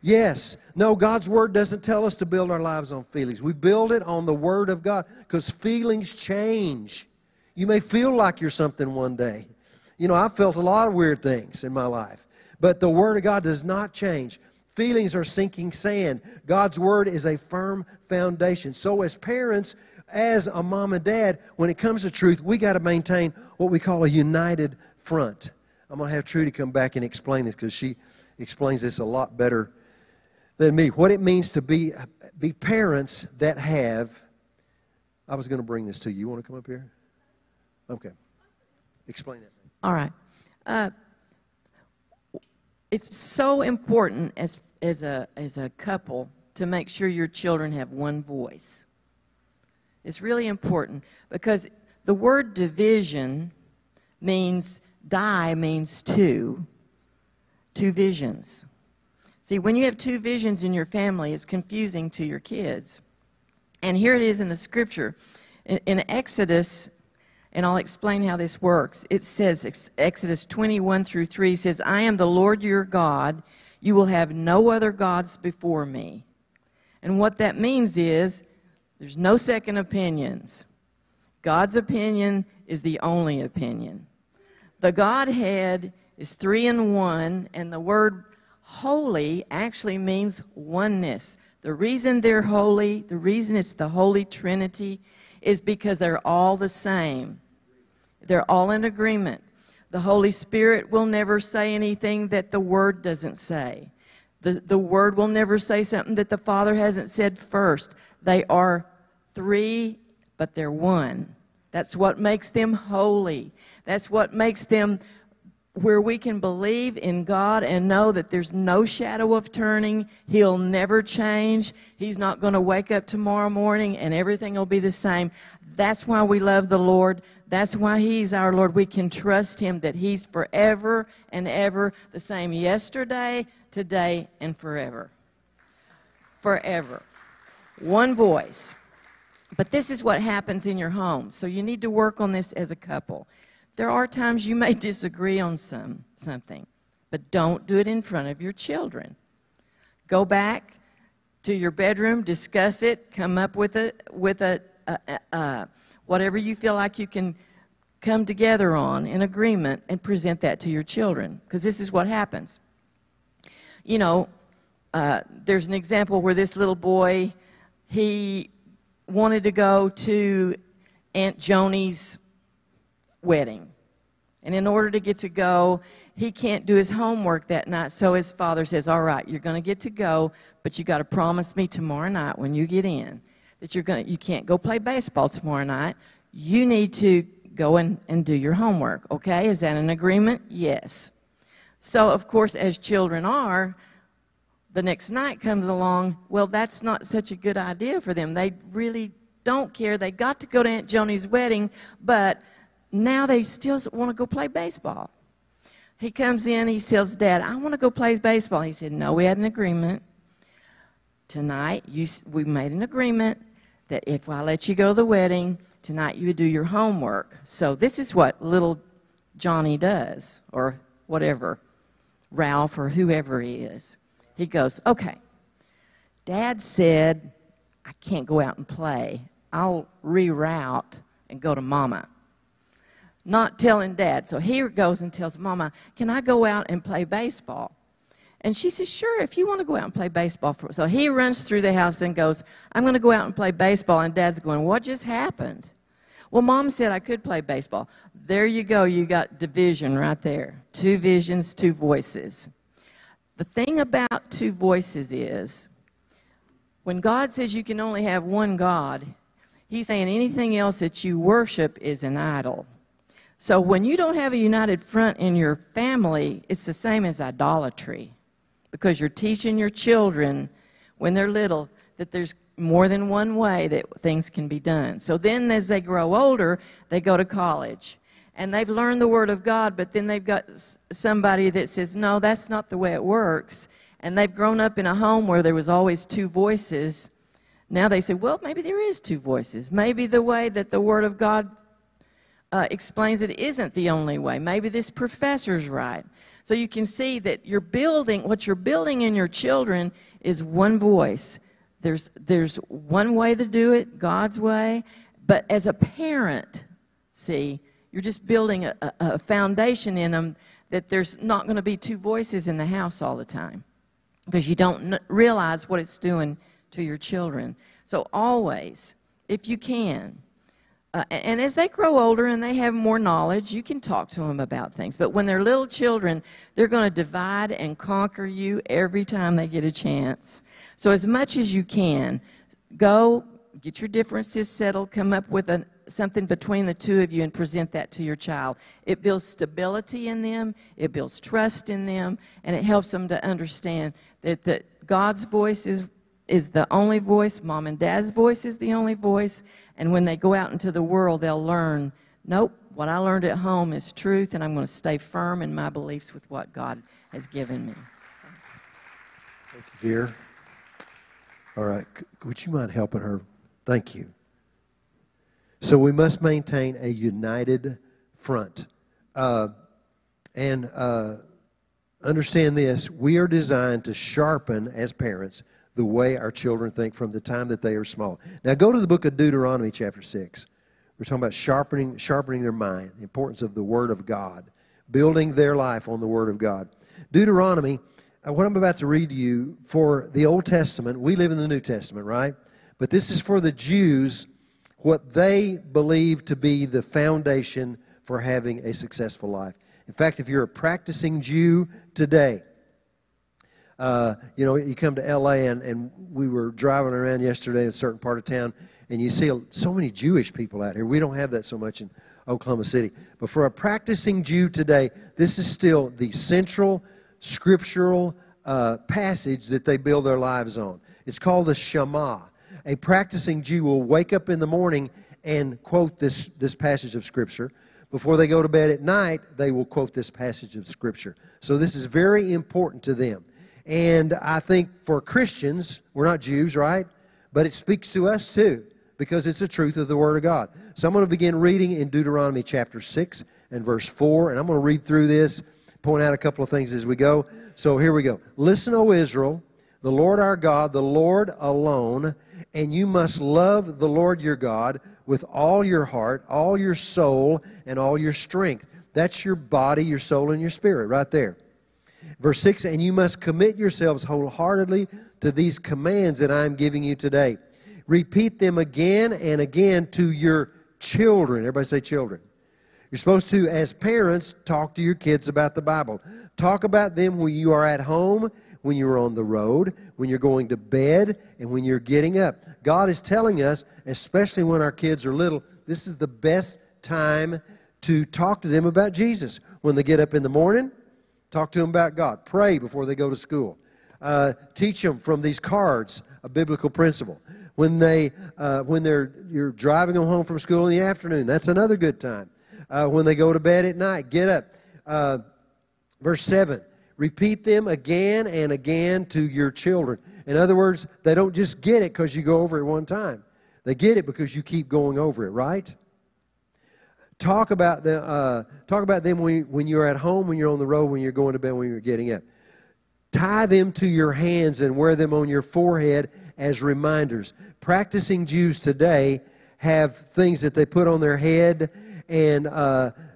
Yes. No, God's Word doesn't tell us to build our lives on feelings. We build it on the Word of God, because feelings change. You may feel like you're something one day. You know, I've felt a lot of weird things in my life, but the Word of God does not change. Feelings are sinking sand. God's Word is a firm foundation. So as parents, as a mom and dad, when it comes to truth, we got to maintain what we call a united front. I'm going to have Trudy come back and explain this, because she explains this a lot better than me. What it means to be parents that have... I was going to bring this to you. You want to come up here? Okay. Explain that. All right. It's so important as a couple to make sure your children have one voice. It's really important because the word division means, die means two visions. See, when you have two visions in your family, it's confusing to your kids. And here it is in the scripture. In Exodus, and I'll explain how this works. It says, Exodus 21:3 says, I am the Lord your God. You will have no other gods before me. And what that means is there's no second opinions. God's opinion is the only opinion. The Godhead is three in one, and the word holy actually means oneness. The reason they're holy, the reason it's the Holy Trinity, is because they're all the same. They're all in agreement. The Holy Spirit will never say anything that the Word doesn't say. The Word will never say something that the Father hasn't said first. They are three, but they're one. That's what makes them holy. That's what makes them where we can believe in God and know that there's no shadow of turning. He'll never change. He's not going to wake up tomorrow morning and everything will be the same. That's why we love the Lord. That's why He's our Lord. We can trust Him that He's forever and ever the same yesterday, today, and forever. Forever. One voice. But this is what happens in your home. So you need to work on this as a couple. There are times you may disagree on something, but don't do it in front of your children. Go back to your bedroom, discuss it, come up with whatever you feel like you can come together on in agreement, and present that to your children, because this is what happens. You know, there's an example where this little boy, he wanted to go to Aunt Joni's wedding, and in order to get to go, he can't do his homework that night, so his father says, all right, you're going to get to go, but you got to promise me tomorrow night when you get in that you can't go play baseball tomorrow night. You need to go and do your homework, okay? Is that an agreement? Yes. So, of course, as children are, the next night comes along, well, that's not such a good idea for them. They really don't care. They got to go to Aunt Joni's wedding, but now they still want to go play baseball. He comes in, he says, Dad, I want to go play baseball. He said, no, we had an agreement. Tonight, we made an agreement that if I let you go to the wedding, tonight you would do your homework. So this is what little Johnny does, or whatever, Ralph or whoever he is. He goes, okay, Dad said I can't go out and play. I'll reroute and go to Mama. Not telling Dad. So he goes and tells Mama, can I go out and play baseball? And she says, sure, if you want to go out and play baseball. So he runs through the house and goes, I'm going to go out and play baseball. And Dad's going, what just happened? Well, Mom said I could play baseball. There you go. You got division right there. Two visions, two voices. The thing about two voices is when God says you can only have one God, He's saying anything else that you worship is an idol. So when you don't have a united front in your family, it's the same as idolatry, because you're teaching your children when they're little that there's more than one way that things can be done. So then as they grow older, they go to college, and they've learned the Word of God, but then they've got somebody that says, no, that's not the way it works, and they've grown up in a home where there was always two voices. Now they say, well, maybe there is two voices. Maybe the way that the Word of God explains it isn't the only way. Maybe this professor's right. So you can see that you're building, what you're building in your children is one voice. There's one way to do it, God's way. But as a parent, see, you're just building a foundation in them that there's not going to be two voices in the house all the time, because you don't realize what it's doing to your children. So always, if you can, and as they grow older and they have more knowledge, you can talk to them about things. But when they're little children, they're going to divide and conquer you every time they get a chance. So as much as you can, go get your differences settled, come up with something between the two of you and present that to your child. It builds stability in them, it builds trust in them, and it helps them to understand that God's voice is is the only voice. Mom and Dad's voice is the only voice. And when they go out into the world, they'll learn, nope, what I learned at home is truth, and I'm going to stay firm in my beliefs with what God has given me. Thank you, dear. All right. Would you mind helping her? Thank you. So we must maintain a united front. Understand this, we are designed to sharpen, as parents, the way our children think from the time that they are small. Now go to the book of Deuteronomy chapter 6. We're talking about sharpening their mind, the importance of the Word of God, building their life on the Word of God. Deuteronomy, what I'm about to read to you, for the Old Testament, we live in the New Testament, right? But this is for the Jews, what they believe to be the foundation for having a successful life. In fact, if you're a practicing Jew today, you come to L.A., and we were driving around yesterday in a certain part of town, and you see so many Jewish people out here. We don't have that so much in Oklahoma City. But for a practicing Jew today, this is still the central scriptural passage that they build their lives on. It's called the Shema. A practicing Jew will wake up in the morning and quote this passage of Scripture. Before they go to bed at night, they will quote this passage of Scripture. So this is very important to them. And I think for Christians, we're not Jews, right? But it speaks to us too, because it's the truth of the Word of God. So I'm going to begin reading in Deuteronomy chapter 6 and verse 4. And I'm going to read through this, point out a couple of things as we go. So here we go. Listen, O Israel, the Lord our God, the Lord alone, and you must love the Lord your God with all your heart, all your soul, and all your strength. That's your body, your soul, and your spirit right there. Verse 6, and you must commit yourselves wholeheartedly to these commands that I am giving you today. Repeat them again and again to your children. Everybody say children. You're supposed to, as parents, talk to your kids about the Bible. Talk about them when you are at home, when you're on the road, when you're going to bed, and when you're getting up. God is telling us, especially when our kids are little, this is the best time to talk to them about Jesus. When they get up in the morning, talk to them about God. Pray before they go to school. Teach them from these cards a biblical principle. When you're driving them home from school in the afternoon, that's another good time. When they go to bed at night, get up. Verse 7, repeat them again and again to your children. In other words, they don't just get it because you go over it one time. They get it because you keep going over it, right? Talk about them when you're at home, when you're on the road, when you're going to bed, when you're getting up. Tie them to your hands and wear them on your forehead as reminders. Practicing Jews today have things that they put on their head and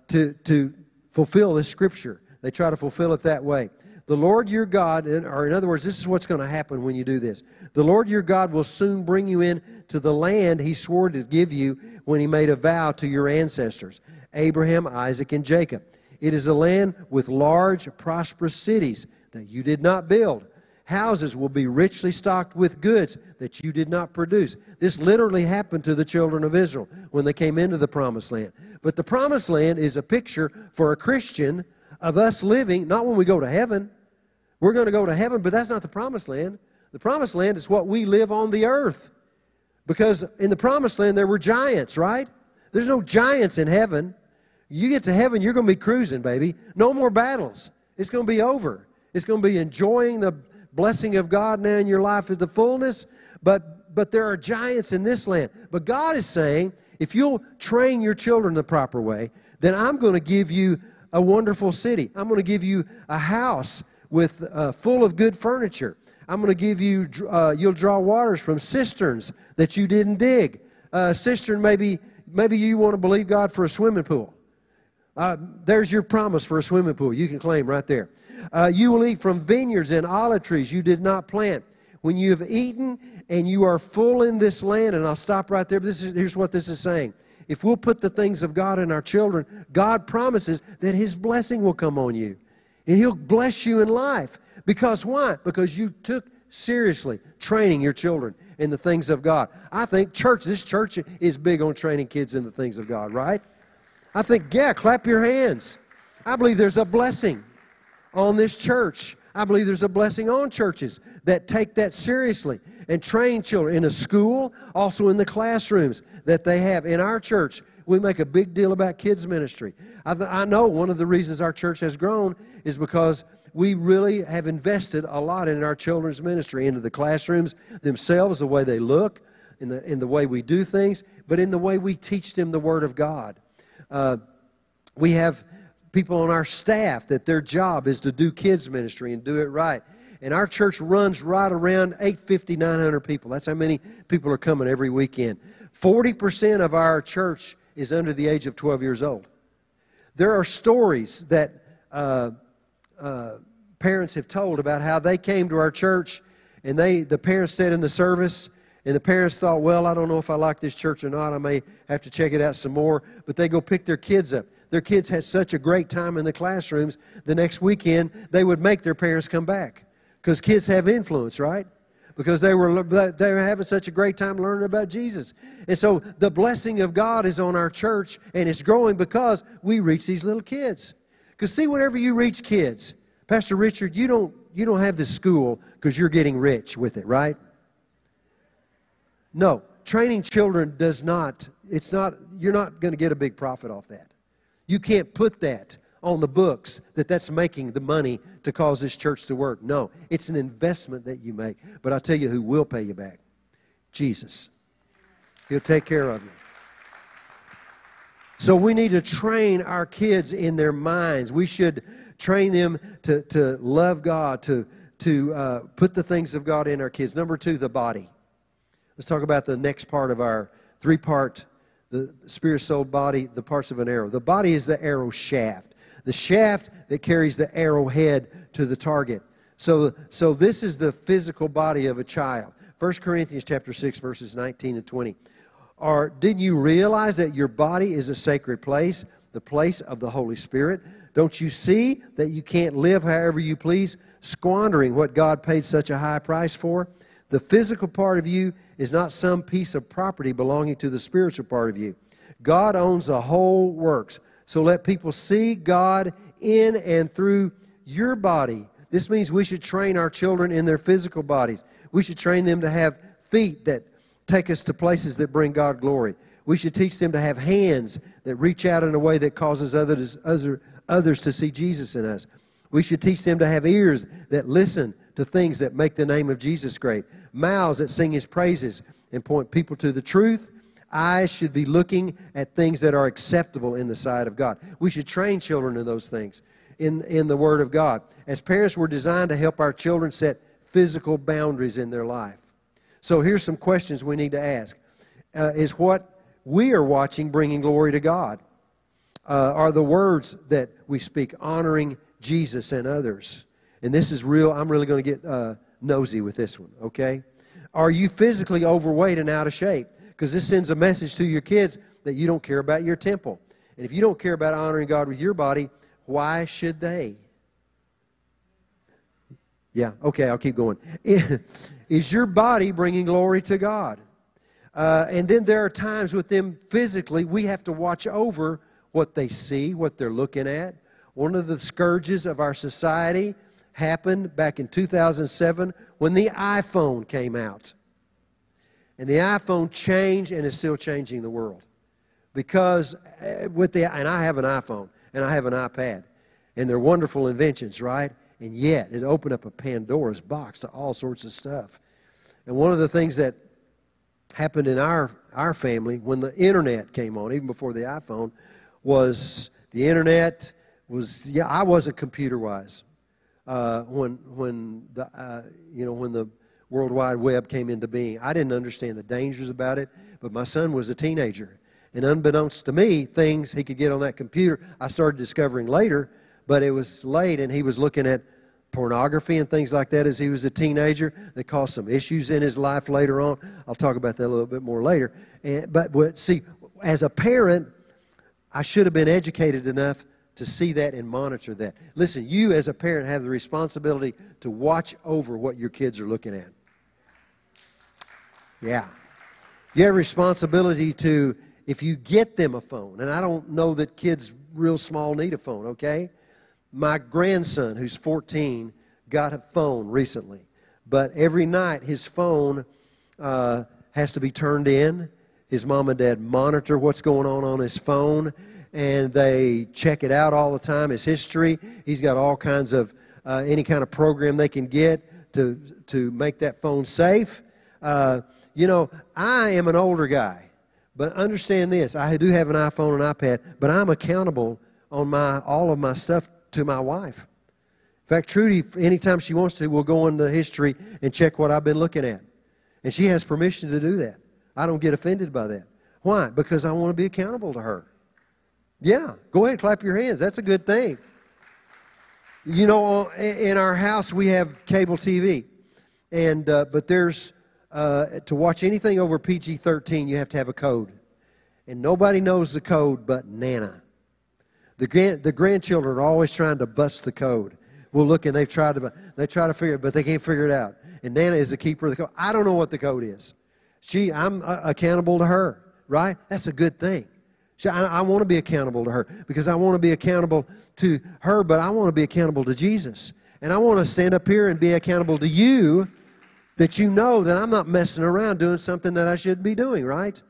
to fulfill this Scripture. They try to fulfill it that way. The Lord your God, or in other words, this is what's going to happen when you do this. The Lord your God will soon bring you in to the land he swore to give you when he made a vow to your ancestors, Abraham, Isaac, and Jacob. It is a land with large, prosperous cities that you did not build. Houses will be richly stocked with goods that you did not produce. This literally happened to the children of Israel when they came into the Promised Land. But the Promised Land is a picture for a Christian of us living, not when we go to heaven. We're going to go to heaven, but that's not the Promised Land. The Promised Land is what we live on the earth. Because in the Promised Land, there were giants, right? There's no giants in heaven. You get to heaven, you're going to be cruising, baby. No more battles. It's going to be over. It's going to be enjoying the blessing of God now in your life is the fullness, but there are giants in this land. But God is saying, if you'll train your children the proper way, then I'm going to give you a wonderful city. I'm going to give you a house with full of good furniture. I'm going to give you, you'll draw waters from cisterns that you didn't dig. Cistern, maybe you want to believe God for a swimming pool. There's your promise for a swimming pool. You can claim right there. You will eat from vineyards and olive trees you did not plant. When you have eaten and you are full in this land, and I'll stop right there, but here's what this is saying. If we'll put the things of God in our children, God promises that his blessing will come on you. And he'll bless you in life. Because why? Because you took seriously training your children in the things of God. I think this church is big on training kids in the things of God, right? I think, yeah, clap your hands. I believe there's a blessing on this church. I believe there's a blessing on churches that take that seriously. and train children in a school, also in the classrooms that they have. In our church, we make a big deal about kids ministry. I know one of the reasons our church has grown is because we really have invested a lot in our children's ministry, into the classrooms themselves, the way they look, in the way we do things, but in the way we teach them the Word of God. We have people on our staff that their job is to do kids ministry and do it right. And our church runs right around 850, 900 people. That's how many people are coming every weekend. 40% of our church is under the age of 12 years old. There are stories that parents have told about how they came to our church, and the parents said in the service, and the parents thought, well, I don't know if I like this church or not. I may have to check it out some more. But they go pick their kids up. Their kids had such a great time in the classrooms, the next weekend they would make their parents come back. Because kids have influence, right? Because they were having such a great time learning about Jesus. And so the blessing of God is on our church, and it's growing because we reach these little kids. Because see, whenever you reach kids, Pastor Richard, you don't have this school because you're getting rich with it, right? No, training children does not, you're not going to get a big profit off that. You can't put that on the books that's making the money to cause this church to work. No, it's an investment that you make. But I'll tell you who will pay you back. Jesus. He'll take care of you. So we need to train our kids in their minds. We should train them to love God, to put the things of God in our kids. Number two, the body. Let's talk about the next part of our three-part, the spirit, soul, body, the parts of an arrow. The body is the arrow shaft. The shaft that carries the arrowhead to the target. So this is the physical body of a child. 1 Corinthians chapter 6, verses 19 and 20. Or didn't you realize that your body is a sacred place, the place of the Holy Spirit? Don't you see that you can't live however you please, squandering what God paid such a high price for? The physical part of you is not some piece of property belonging to the spiritual part of you. God owns the whole works. So let people see God in and through your body. This means we should train our children in their physical bodies. We should train them to have feet that take us to places that bring God glory. We should teach them to have hands that reach out in a way that causes others to see Jesus in us. We should teach them to have ears that listen to things that make the name of Jesus great, mouths that sing His praises and point people to the truth. Eyes should be looking at things that are acceptable in the sight of God. We should train children in those things, in the Word of God. As parents, we're designed to help our children set physical boundaries in their life. So here's some questions we need to ask. Is what we are watching bringing glory to God? Are the words that we speak honoring Jesus and others? And this is real. I'm really going to get nosy with this one, okay? Are you physically overweight and out of shape? Because this sends a message to your kids that you don't care about your temple. And if you don't care about honoring God with your body, why should they? Yeah, okay, I'll keep going. Is your body bringing glory to God? And then there are times with them physically, we have to watch over what they see, what they're looking at. One of the scourges of our society happened back in 2007 when the iPhone came out. And the iPhone changed and is still changing the world. Because and I have an iPhone and I have an iPad. And they're wonderful inventions, right? And yet it opened up a Pandora's box to all sorts of stuff. And one of the things that happened in our family when the internet came on, even before the iPhone, was the internet was, yeah, I wasn't computer-wise. When the World Wide Web came into being, I didn't understand the dangers about it, but my son was a teenager. And unbeknownst to me, things he could get on that computer, I started discovering later, but it was late, and he was looking at pornography and things like that as he was a teenager that caused some issues in his life later on. I'll talk about that a little bit more later. But see, as a parent, I should have been educated enough to see that and monitor that. Listen, you as a parent have the responsibility to watch over what your kids are looking at. Yeah. You have responsibility to, if you get them a phone, and I don't know that kids real small need a phone, okay? My grandson, who's 14, got a phone recently, But every night his phone has to be turned in. His mom and dad monitor what's going on his phone, and they check it out all the time, his history. He's got all kinds of, any kind of program they can get to make that phone safe. You know, I am an older guy, but understand this. I do have an iPhone and iPad, but I'm accountable on all of my stuff to my wife. In fact, Trudy, anytime she wants to, will go into history and check what I've been looking at. And she has permission to do that. I don't get offended by that. Why? Because I want to be accountable to her. Yeah, go ahead, clap your hands. That's a good thing. You know, in our house, we have cable TV. And, but there's, to watch anything over PG-13, you have to have a code. And nobody knows the code but Nana. The grandchildren are always trying to bust the code. We'll look, and they try to figure it, but they can't figure it out. And Nana is the keeper of the code. I don't know what the code is. I'm accountable to her, right? That's a good thing. I want to be accountable to her because I want to be accountable to her, but I want to be accountable to Jesus. And I want to stand up here and be accountable to you that you know that I'm not messing around doing something that I shouldn't be doing, right?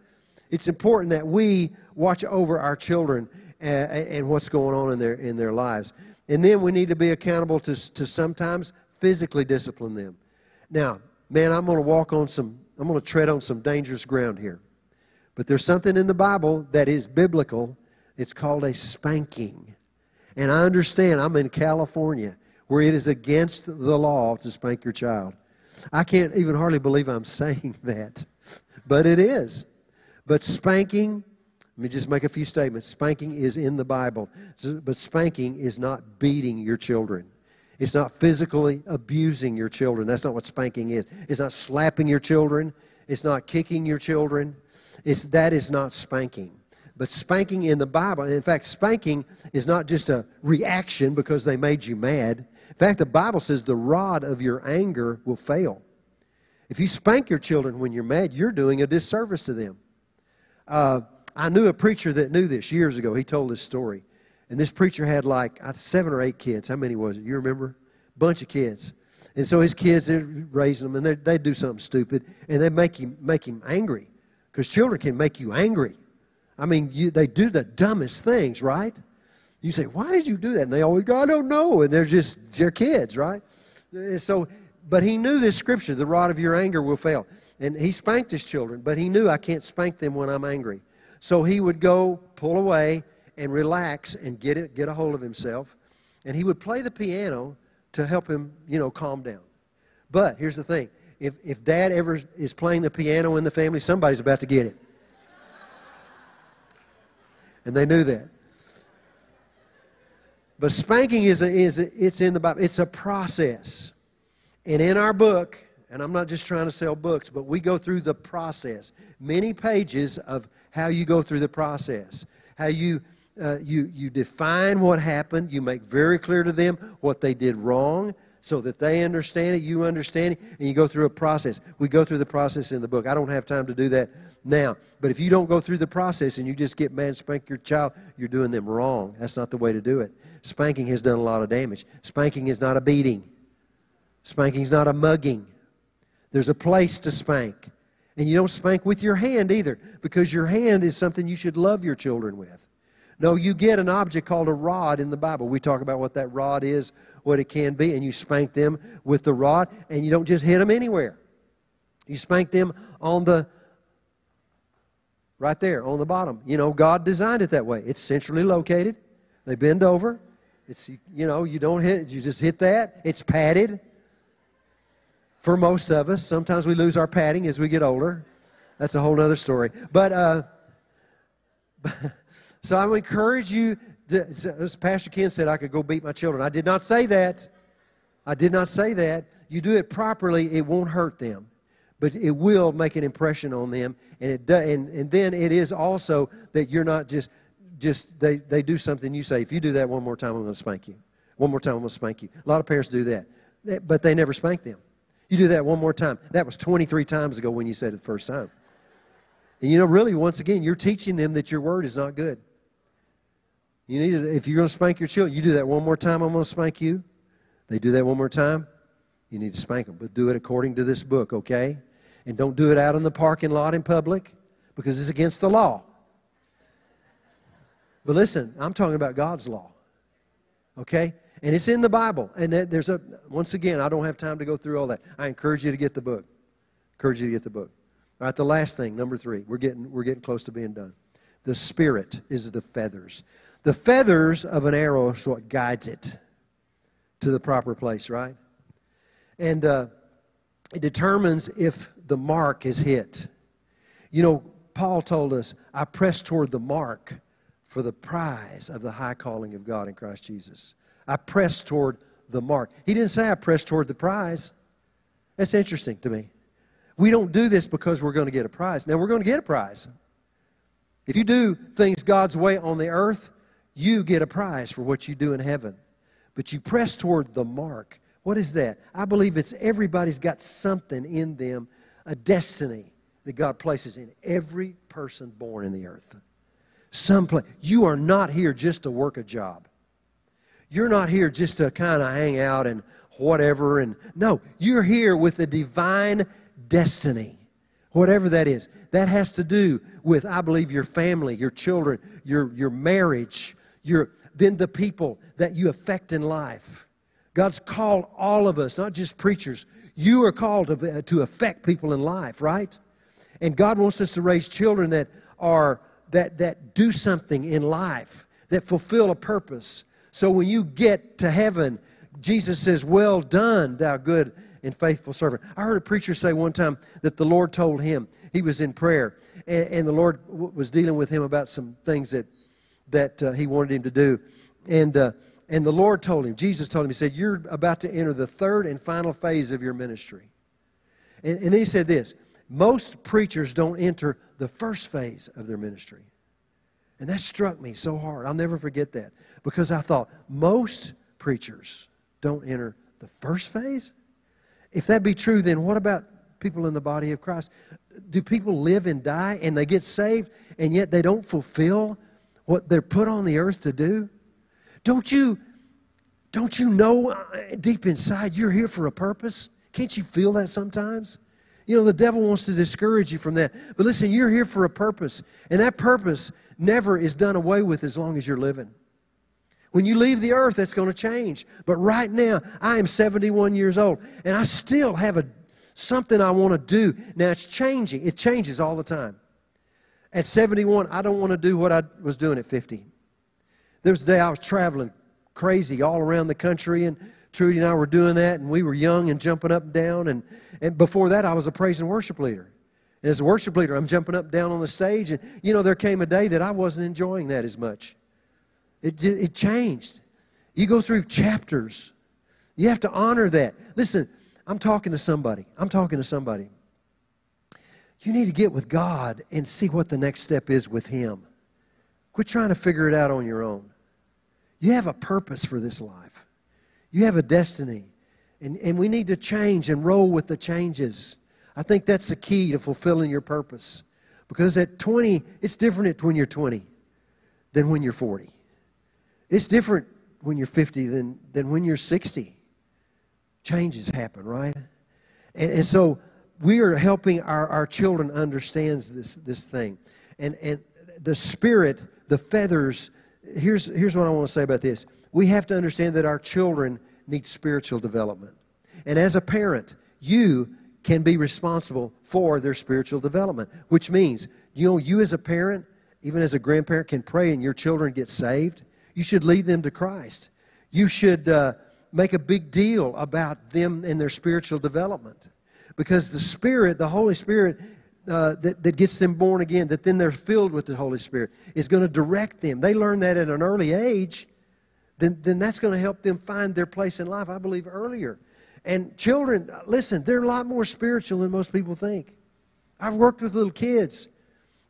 It's important that we watch over our children and what's going on in their lives. And then we need to be accountable to sometimes physically discipline them. Now, man, I'm going to tread on some dangerous ground here. But there's something in the Bible that is biblical. It's called a spanking. And I understand, I'm in California, where it is against the law to spank your child. I can't even hardly believe I'm saying that, but it is. But spanking, let me just make a few statements. Spanking is in the Bible, but spanking is not beating your children. It's not physically abusing your children. That's not what spanking is. It's not slapping your children. It's not kicking your children. That is not spanking. But spanking in the Bible, in fact, spanking is not just a reaction because they made you mad. In fact, the Bible says the rod of your anger will fail. If you spank your children when you're mad, you're doing a disservice to them. I knew a preacher that knew this years ago. He told this story. And this preacher had like 7 or 8 kids. How many was it? You remember? Bunch of kids. And so his kids, they're raising them, and they'd do something stupid, and they'd make him angry. Because children can make you angry. I mean, they do the dumbest things, right? You say, why did you do that? And they always go, I don't know. And they're kids, right? And so, but he knew this scripture, the rod of your anger will fail. And he spanked his children, but he knew I can't spank them when I'm angry. So he would go pull away and relax and get a hold of himself. And he would play the piano to help him, you know, calm down. But here's the thing. If dad ever is playing the piano in the family, somebody's about to get it. And they knew that. But spanking it's in the Bible. It's a process. And in our book, and I'm not just trying to sell books, but we go through the process. Many pages of how you go through the process. How you define what happened. You make very clear to them what they did wrong, so that they understand it, you understand it, and you go through a process. We go through the process in the book. I don't have time to do that now. But if you don't go through the process and you just get mad and spank your child, you're doing them wrong. That's not the way to do it. Spanking has done a lot of damage. Spanking is not a beating. Spanking is not a mugging. There's a place to spank. And you don't spank with your hand either, because your hand is something you should love your children with. No, you get an object called a rod in the Bible. We talk about what that rod is, what it can be, and you spank them with the rod, and you don't just hit them anywhere. You spank them right there, on the bottom. You know, God designed it that way. It's centrally located. They bend over. It's, you know, you don't hit it. You just hit that. It's padded for most of us. Sometimes we lose our padding as we get older. That's a whole other story. But, so I would encourage you, as Pastor Ken said, I could go beat my children. I did not say that. I did not say that. You do it properly, it won't hurt them. But it will make an impression on them. And then it is also that you're not they do something you say. If you do that one more time, I'm going to spank you. One more time, I'm going to spank you. A lot of parents do that. But they never spank them. You do that one more time. That was 23 times ago when you said it the first time. And you know, really, once again, you're teaching them that your word is not good. You need to, if you're going to spank your children, you do that one more time, I'm going to spank you. They do that one more time, You need to spank them, but do it according to this book, okay? And don't do it out in the parking lot in public because it's against the law. But listen, I'm talking about God's law, okay? And it's in the Bible. And there's a, once again, I don't have time to go through all that. I encourage you to get the book. Encourage you to get the book. All right, the last thing, number three. We're getting close to being done. The spirit is the feathers. The feathers of an arrow is what guides it to the proper place, right? And it determines if the mark is hit. You know, Paul told us, I press toward the mark for the prize of the high calling of God in Christ Jesus. I press toward the mark. He didn't say I press toward the prize. That's interesting to me. We don't do this because we're going to get a prize. Now, we're going to get a prize. If you do things God's way on the earth, you get a prize for what you do in heaven. But you press toward the mark. What is that? I believe it's everybody's got something in them, a destiny that God places in every person born in the earth. Someplace. You are not here just to work a job. You're not here just to kind of hang out and whatever. And no, you're here with a divine destiny, whatever that is. That has to do with, I believe, your family, your children, your marriage, then the people that you affect in life. God's called all of us, not just preachers. You are called to affect people in life, right? And God wants us to raise children that do something in life, that fulfill a purpose. So when you get to heaven, Jesus says, well done, thou good and faithful servant. I heard a preacher say one time that the Lord told him, he was in prayer, and the Lord was dealing with him about some things that he wanted him to do. And the Lord told him, Jesus told him, he said, you're about to enter the third and final phase of your ministry. And then he said this, most preachers don't enter the first phase of their ministry. And that struck me so hard. I'll never forget that because I thought, most preachers don't enter the first phase? If that be true, then what about people in the body of Christ? Do people live and die and they get saved and yet they don't fulfill what they're put on the earth to do? Don't you know deep inside you're here for a purpose? Can't you feel that sometimes? You know, the devil wants to discourage you from that. But listen, you're here for a purpose. And that purpose never is done away with as long as you're living. When you leave the earth, that's going to change. But right now, I am 71 years old, and I still have something I want to do. Now, it's changing. It changes all the time. At 71, I don't want to do what I was doing at 50. There was a day I was traveling crazy all around the country, and Trudy and I were doing that, and we were young and jumping up and down. And before that, I was a praise and worship leader. And as a worship leader, I'm jumping up and down on the stage. And, you know, there came a day that I wasn't enjoying that as much. It changed. You go through chapters. You have to honor that. Listen, I'm talking to somebody. You need to get with God and see what the next step is with Him. Quit trying to figure it out on your own. You have a purpose for this life. You have a destiny. And we need to change and roll with the changes. I think that's the key to fulfilling your purpose. Because at 20, it's different when you're 20 than when you're 40. It's different when you're 50 than when you're 60. Changes happen, right? And so we are helping our children understand this thing. And the spirit, the feathers, here's what I want to say about this. We have to understand that our children need spiritual development. And as a parent, you can be responsible for their spiritual development, which means, you know, you as a parent, even as a grandparent, can pray and your children get saved. You should lead them to Christ. You should make a big deal about them and their spiritual development. Because the Spirit, the Holy Spirit that gets them born again, that then they're filled with the Holy Spirit, is going to direct them. They learn that at an early age, then that's going to help them find their place in life, I believe, earlier. And children, listen, they're a lot more spiritual than most people think. I've worked with little kids.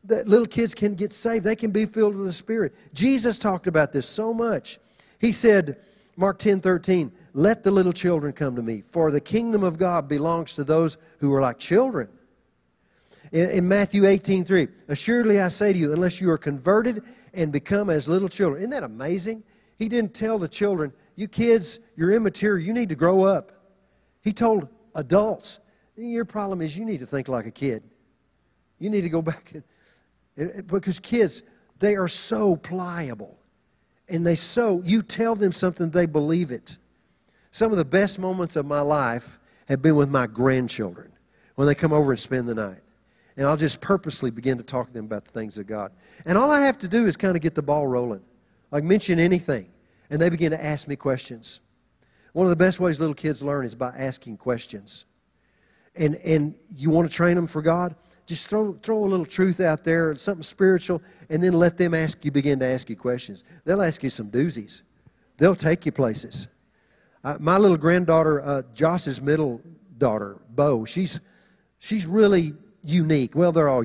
That little kids can get saved. They can be filled with the Spirit. Jesus talked about this so much. He said, Mark 10:13, let the little children come to me, for the kingdom of God belongs to those who are like children. In Matthew 18:3, assuredly I say to you, unless you are converted and become as little children. Isn't that amazing? He didn't tell the children, you kids, you're immature. You need to grow up. He told adults, your problem is you need to think like a kid. You need to go back. Because kids, they are so pliable. And they you tell them something, they believe it. Some of the best moments of my life have been with my grandchildren when they come over and spend the night. And I'll just purposely begin to talk to them about the things of God. And all I have to do is kind of get the ball rolling. Like mention anything. And they begin to ask me questions. One of the best ways little kids learn is by asking questions. And you want to train them for God? Just throw a little truth out there, something spiritual, and then let them begin to ask you questions. They'll ask you some doozies. They'll take you places. My little granddaughter, Josh's middle daughter, Bo, she's really unique. Well, they're all,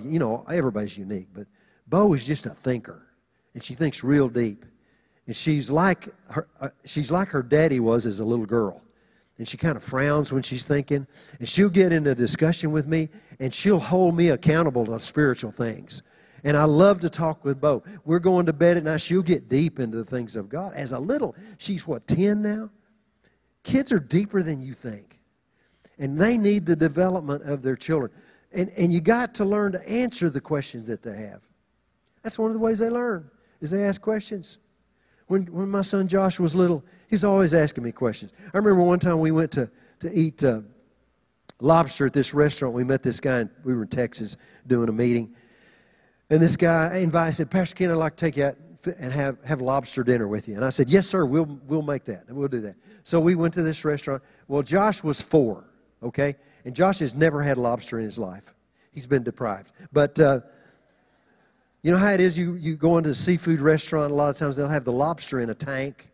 everybody's unique, but Bo is just a thinker, and she thinks real deep. And she's like her daddy was as a little girl. And she kind of frowns when she's thinking. And she'll get into a discussion with me, and she'll hold me accountable to spiritual things. And I love to talk with Bo. We're going to bed at night. She'll get deep into the things of God. As a little, she's, 10 now? Kids are deeper than you think. And they need the development of their children. And you got to learn to answer the questions that they have. That's one of the ways they learn, is they ask questions. When my son Josh was little, he was always asking me questions. I remember one time we went to eat lobster at this restaurant. We met this guy, and we were in Texas doing a meeting. And this guy invited, said, Pastor Ken, I'd like to take you out and have lobster dinner with you. And I said, yes, sir, we'll make that. We'll do that. So we went to this restaurant. Well, Josh was 4, okay? And Josh has never had lobster in his life. He's been deprived. But... you know how it is, you go into a seafood restaurant, a lot of times they'll have the lobster in a tank.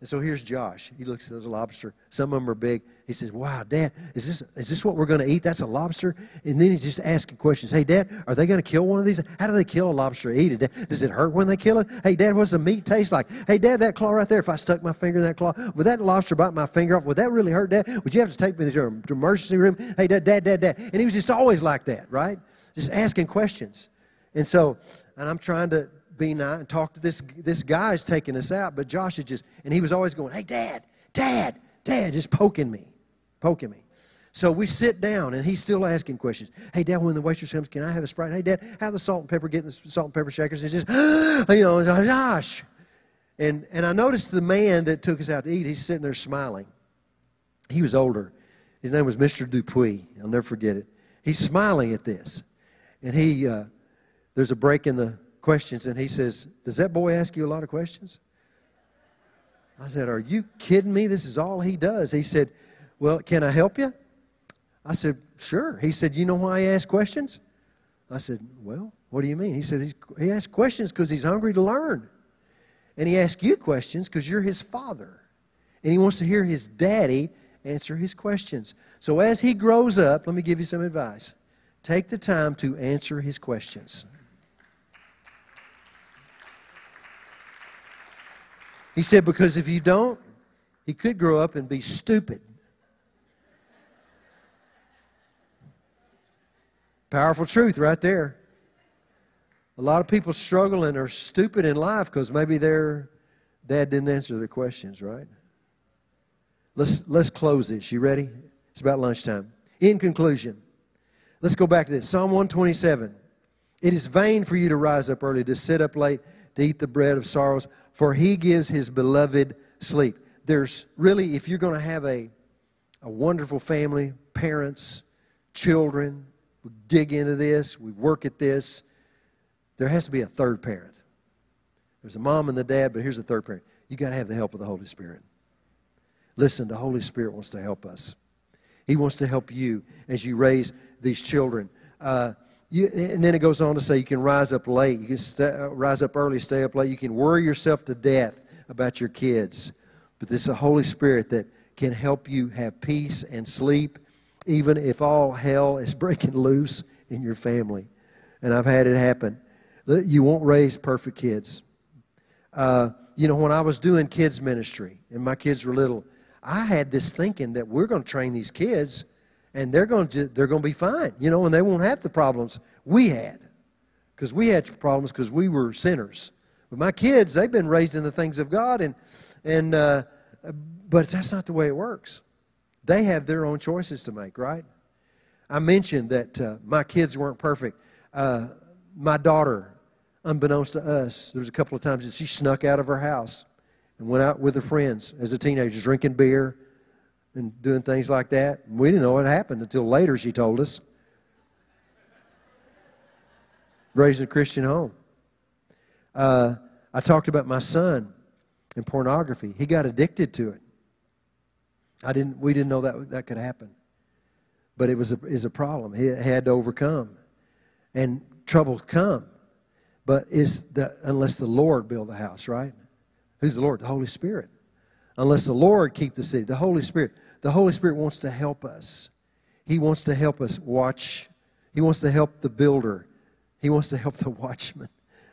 And so here's Josh. He looks at those lobster. Some of them are big. He says, wow, Dad, is this what we're going to eat? That's a lobster? And then he's just asking questions. Hey, Dad, are they going to kill one of these? How do they kill a lobster? Eat it? Does it hurt when they kill it? Hey, Dad, what's the meat taste like? Hey, Dad, that claw right there, if I stuck my finger in that claw, would that lobster bite my finger off? Would that really hurt, Dad? Would you have to take me to the emergency room? Hey, Dad. And he was just always like that, right? Just asking questions. And so, and I'm trying to be nice and talk to this guy's taking us out, but Josh is just, and he was always going, hey, Dad, just poking me. So we sit down, and he's still asking questions. Hey, Dad, when the waitress comes, can I have a Sprite? Hey, Dad, how the salt and pepper, getting the salt and pepper shakers? And just, it's like, gosh. And I noticed the man that took us out to eat, he's sitting there smiling. He was older. His name was Mr. Dupuis. I'll never forget it. He's smiling at this, and he... there's a break in the questions, and he says, does that boy ask you a lot of questions? I said, are you kidding me? This is all he does. He said, well, can I help you? I said, sure. He said, you know why he asks questions? I said, well, what do you mean? He said, he asks questions because he's hungry to learn. And he asks you questions because you're his father. And he wants to hear his daddy answer his questions. So as he grows up, let me give you some advice. Take the time to answer his questions. He said, because if you don't, he could grow up and be stupid. Powerful truth right there. A lot of people struggle and are stupid in life because maybe their dad didn't answer their questions, right? Let's close this. You ready? It's about lunchtime. In conclusion, let's go back to this. Psalm 127. It is vain for you to rise up early, to sit up late, to eat the bread of sorrows, for he gives his beloved sleep. There's really, if you're going to have a wonderful family, parents, children, we dig into this, we work at this, there has to be a third parent. There's a mom and the dad, but here's the third parent. You've got to have the help of the Holy Spirit. Listen, the Holy Spirit wants to help us. He wants to help you as you raise these children. And then it goes on to say you can rise up late, you can rise up early, stay up late. You can worry yourself to death about your kids. But there's the Holy Spirit that can help you have peace and sleep, even if all hell is breaking loose in your family. And I've had it happen. You won't raise perfect kids. When I was doing kids ministry and my kids were little, I had this thinking that we're going to train these kids and they're going to be fine, and they won't have the problems we had. Because we had problems because we were sinners. But my kids, they've been raised in the things of God, but that's not the way it works. They have their own choices to make, right? I mentioned that my kids weren't perfect. My daughter, unbeknownst to us, there was a couple of times that she snuck out of her house and went out with her friends as a teenager, drinking beer and doing things like that. And we didn't know what happened until later, she told us. Raised in a Christian home. I talked about my son and pornography. He got addicted to it. We didn't know that could happen. But it is a problem he had to overcome. And trouble come. But unless the Lord build the house, right? Who's the Lord? The Holy Spirit. Unless the Lord keep the city. The Holy Spirit. The Holy Spirit wants to help us. He wants to help us watch. He wants to help the builder. He wants to help the watchman.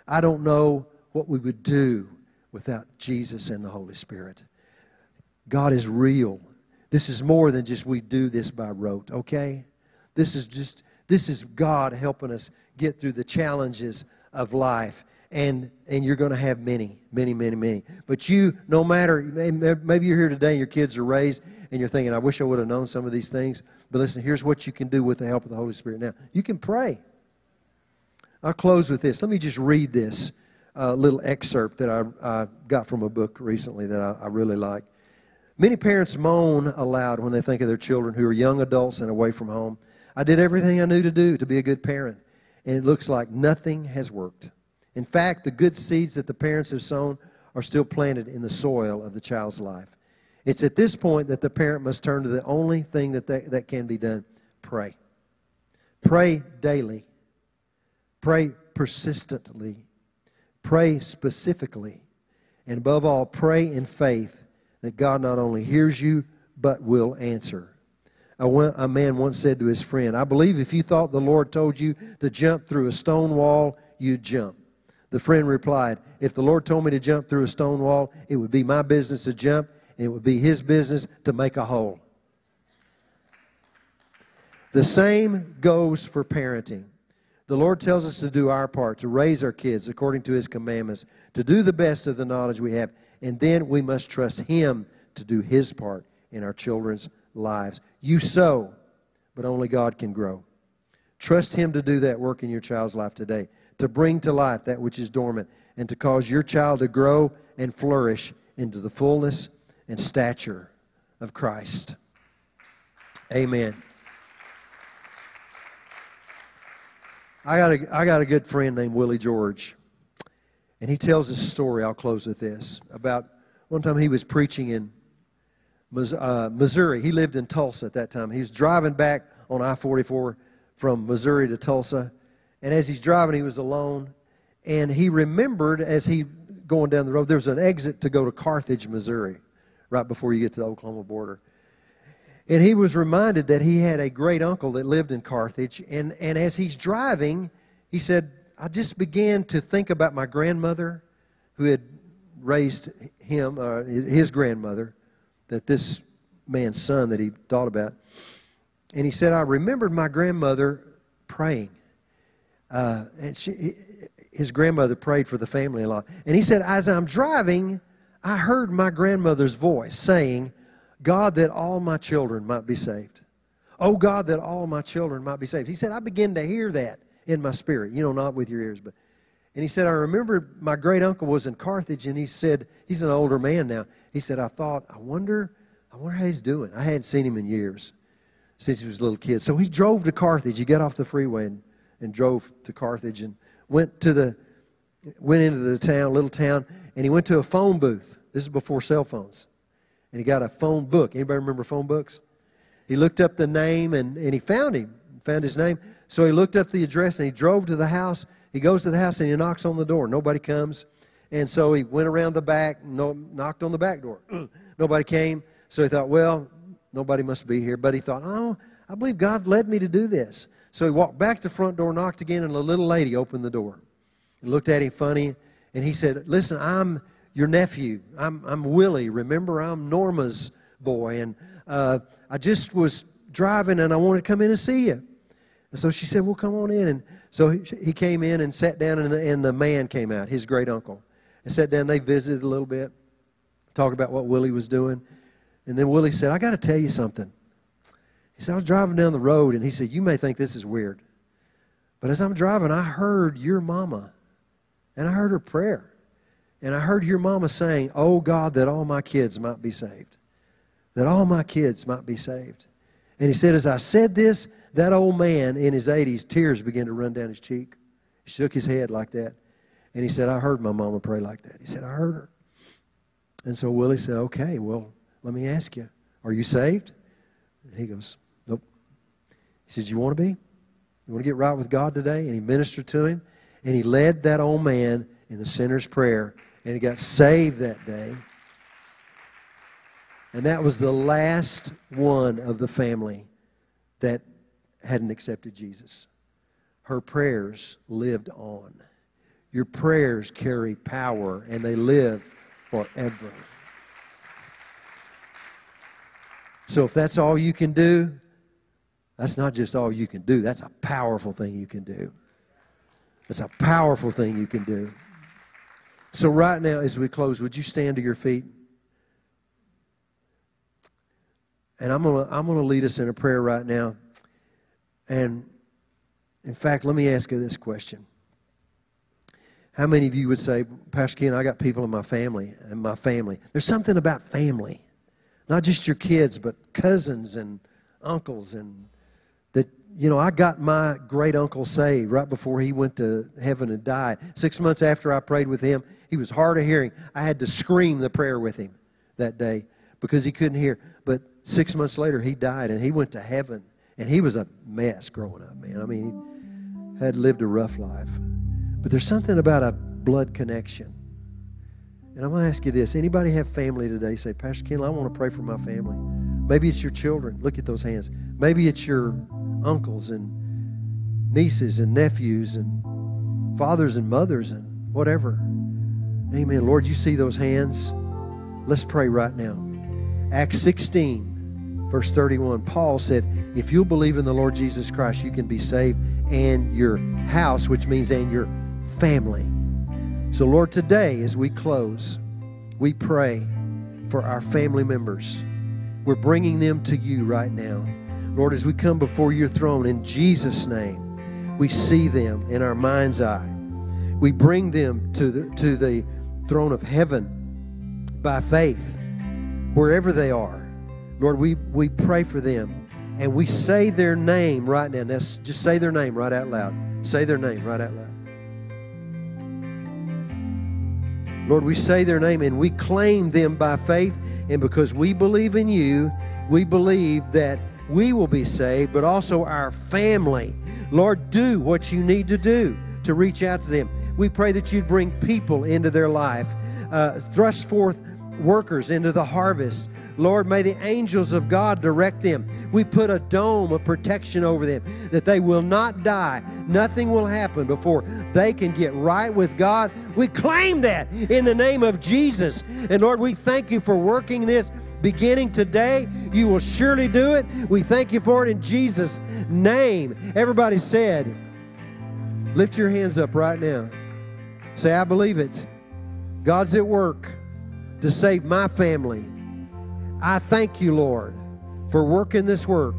I don't know what we would do without Jesus and the Holy Spirit. God is real. This is more than just we do this by rote, okay? This is God helping us get through the challenges of life. And you're going to have many, many, many, many. But you, no matter, maybe you're here today and your kids are raised and you're thinking, I wish I would have known some of these things. But listen, here's what you can do with the help of the Holy Spirit now. You can pray. I'll close with this. Let me just read this little excerpt that I got from a book recently that I really like. Many parents moan aloud when they think of their children who are young adults and away from home. I did everything I knew to do to be a good parent, and it looks like nothing has worked. In fact, the good seeds that the parents have sown are still planted in the soil of the child's life. It's at this point that the parent must turn to the only thing that can be done, pray. Pray daily. Pray persistently. Pray specifically. And above all, pray in faith that God not only hears you, but will answer. A man once said to his friend, I believe if you thought the Lord told you to jump through a stone wall, you'd jump. The friend replied, if the Lord told me to jump through a stone wall, it would be my business to jump, and it would be his business to make a hole. The same goes for parenting. The Lord tells us to do our part, to raise our kids according to his commandments, to do the best of the knowledge we have, and then we must trust him to do his part in our children's lives. You sow, but only God can grow. Trust him to do that work in your child's life today, to bring to life that which is dormant, and to cause your child to grow and flourish into the fullness and stature of Christ. Amen. I got a good friend named Willie George. And he tells this story, I'll close with this, about one time he was preaching in Missouri. He lived in Tulsa at that time. He was driving back on I-44 from Missouri to Tulsa. And as he's driving, he was alone. And he remembered as he going down the road, there was an exit to go to Carthage, Missouri, right before you get to the Oklahoma border. And he was reminded that he had a great uncle that lived in Carthage. And as he's driving, he said, I just began to think about my grandmother who had raised him, or his grandmother, that this man's son that he thought about. And he said, I remembered my grandmother praying. His grandmother prayed for the family a lot. And he said, as I'm driving, I heard my grandmother's voice saying, God, that all my children might be saved. Oh, God, that all my children might be saved. He said, I began to hear that in my spirit, you know, not with your ears, but. And he said, I remember my great uncle was in Carthage, and he said, he's an older man now. He said, I thought, I wonder how he's doing. I hadn't seen him in years, since he was a little kid. So he drove to Carthage. He got off the freeway and drove to Carthage and went into the town, little town, and he went to a phone booth. This is before cell phones. And he got a phone book. Anybody remember phone books? He looked up the name, and he found him, found his name. So he looked up the address, and he drove to the house. He goes to the house, and he knocks on the door. Nobody comes. And so he went around the back, knocked on the back door. Nobody came. So he thought, well, nobody must be here. But he thought, oh, I believe God led me to do this. So he walked back to the front door, knocked again, and a little lady opened the door. He looked at him funny, and he said, listen, I'm your nephew. I'm Willie. Remember, I'm Norma's boy. And I just was driving, and I wanted to come in and see you. And so she said, well, come on in. And so he came in and sat down, and the man came out, his great uncle, and sat down. They visited a little bit, talked about what Willie was doing. And then Willie said, I got to tell you something. He said, I was driving down the road, and he said, you may think this is weird, but as I'm driving, I heard your mama, and I heard her prayer, and I heard your mama saying, oh, God, that all my kids might be saved, that all my kids might be saved. And he said, as I said this, that old man in his 80s, tears began to run down his cheek. He shook his head like that, and he said, I heard my mama pray like that. He said, I heard her. And so Willie said, okay, well, let me ask you, are you saved? And he goes, nope. He said, you want to be? You want to get right with God today? And he ministered to him, and he led that old man in the sinner's prayer, and he got saved that day. And that was the last one of the family that hadn't accepted Jesus. Her prayers lived on. Your prayers carry power, and they live forever. So if that's all you can do, that's not just all you can do. That's a powerful thing you can do. That's a powerful thing you can do. So right now, as we close, would you stand to your feet? And I'm gonna lead us in a prayer right now. And in fact, let me ask you this question. How many of you would say, Pastor Ken, I got people in my family. There's something about family. Not just your kids, but cousins and uncles. And that, you know, I got my great uncle saved right before he went to heaven and died. 6 months after I prayed with him, he was hard of hearing. I had to scream the prayer with him that day because he couldn't hear. But 6 months later, he died, and he went to heaven. And he was a mess growing up, man. I mean, he had lived a rough life. But there's something about a blood connection. And I'm going to ask you this. Anybody have family today? Say, Pastor Kendall, I want to pray for my family. Maybe it's your children. Look at those hands. Maybe it's your uncles and nieces and nephews and fathers and mothers and whatever. Amen. Lord, you see those hands? Let's pray right now. Acts 16, verse 31, Paul said, if you'll believe in the Lord Jesus Christ, you can be saved and your house, which means and your family. So, Lord, today as we close, we pray for our family members. We're bringing them to you right now. Lord, as we come before your throne in Jesus' name, we see them in our mind's eye. We bring them to the throne of heaven by faith, wherever they are. Lord, we pray for them, and we say their name right now. Now, just say their name right out loud. Say their name right out loud. Lord, we say their name, and we claim them by faith, and because we believe in you, we believe that we will be saved, but also our family. Lord, do what you need to do to reach out to them. We pray that you'd bring people into their life, thrust forth workers into the harvest. Lord, may the angels of God direct them. We put a dome of protection over them that they will not die. Nothing will happen before they can get right with God. We claim that in the name of Jesus. And Lord, we thank you for working this beginning today. You will surely do it. We thank you for it in Jesus' name. Everybody said, lift your hands up right now. Say, I believe it. God's at work to save my family. I thank you, Lord, for working this work.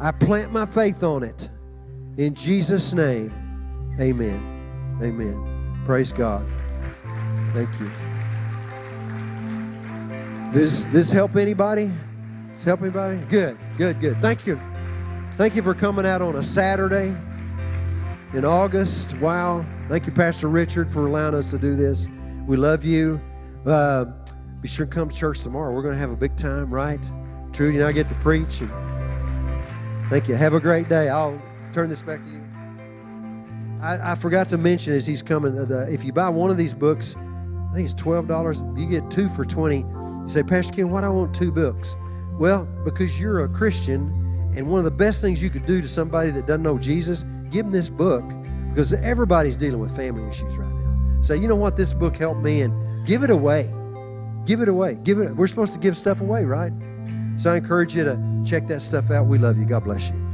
I plant my faith on it. In Jesus' name, amen. Amen. Praise God. Thank you. This help anybody? Does help anybody? Good, good, good. Thank you. Thank you for coming out on a Saturday in August. Wow. Thank you, Pastor Richard, for allowing us to do this. We love you. Be sure to come to church tomorrow. We're going to have a big time, right? Trudy and I get to preach. And thank you. Have a great day. I'll turn this back to you. I forgot to mention as he's coming, if you buy one of these books, I think it's $12. You get two for $20. You say, Pastor Ken, why do I want two books? Well, because you're a Christian, and one of the best things you could do to somebody that doesn't know Jesus, give them this book, because everybody's dealing with family issues right now. Say, you know what? This book helped me, and give it away. Give it away. We're supposed to give stuff away, right? So I encourage you to check that stuff out. We love you. God bless you.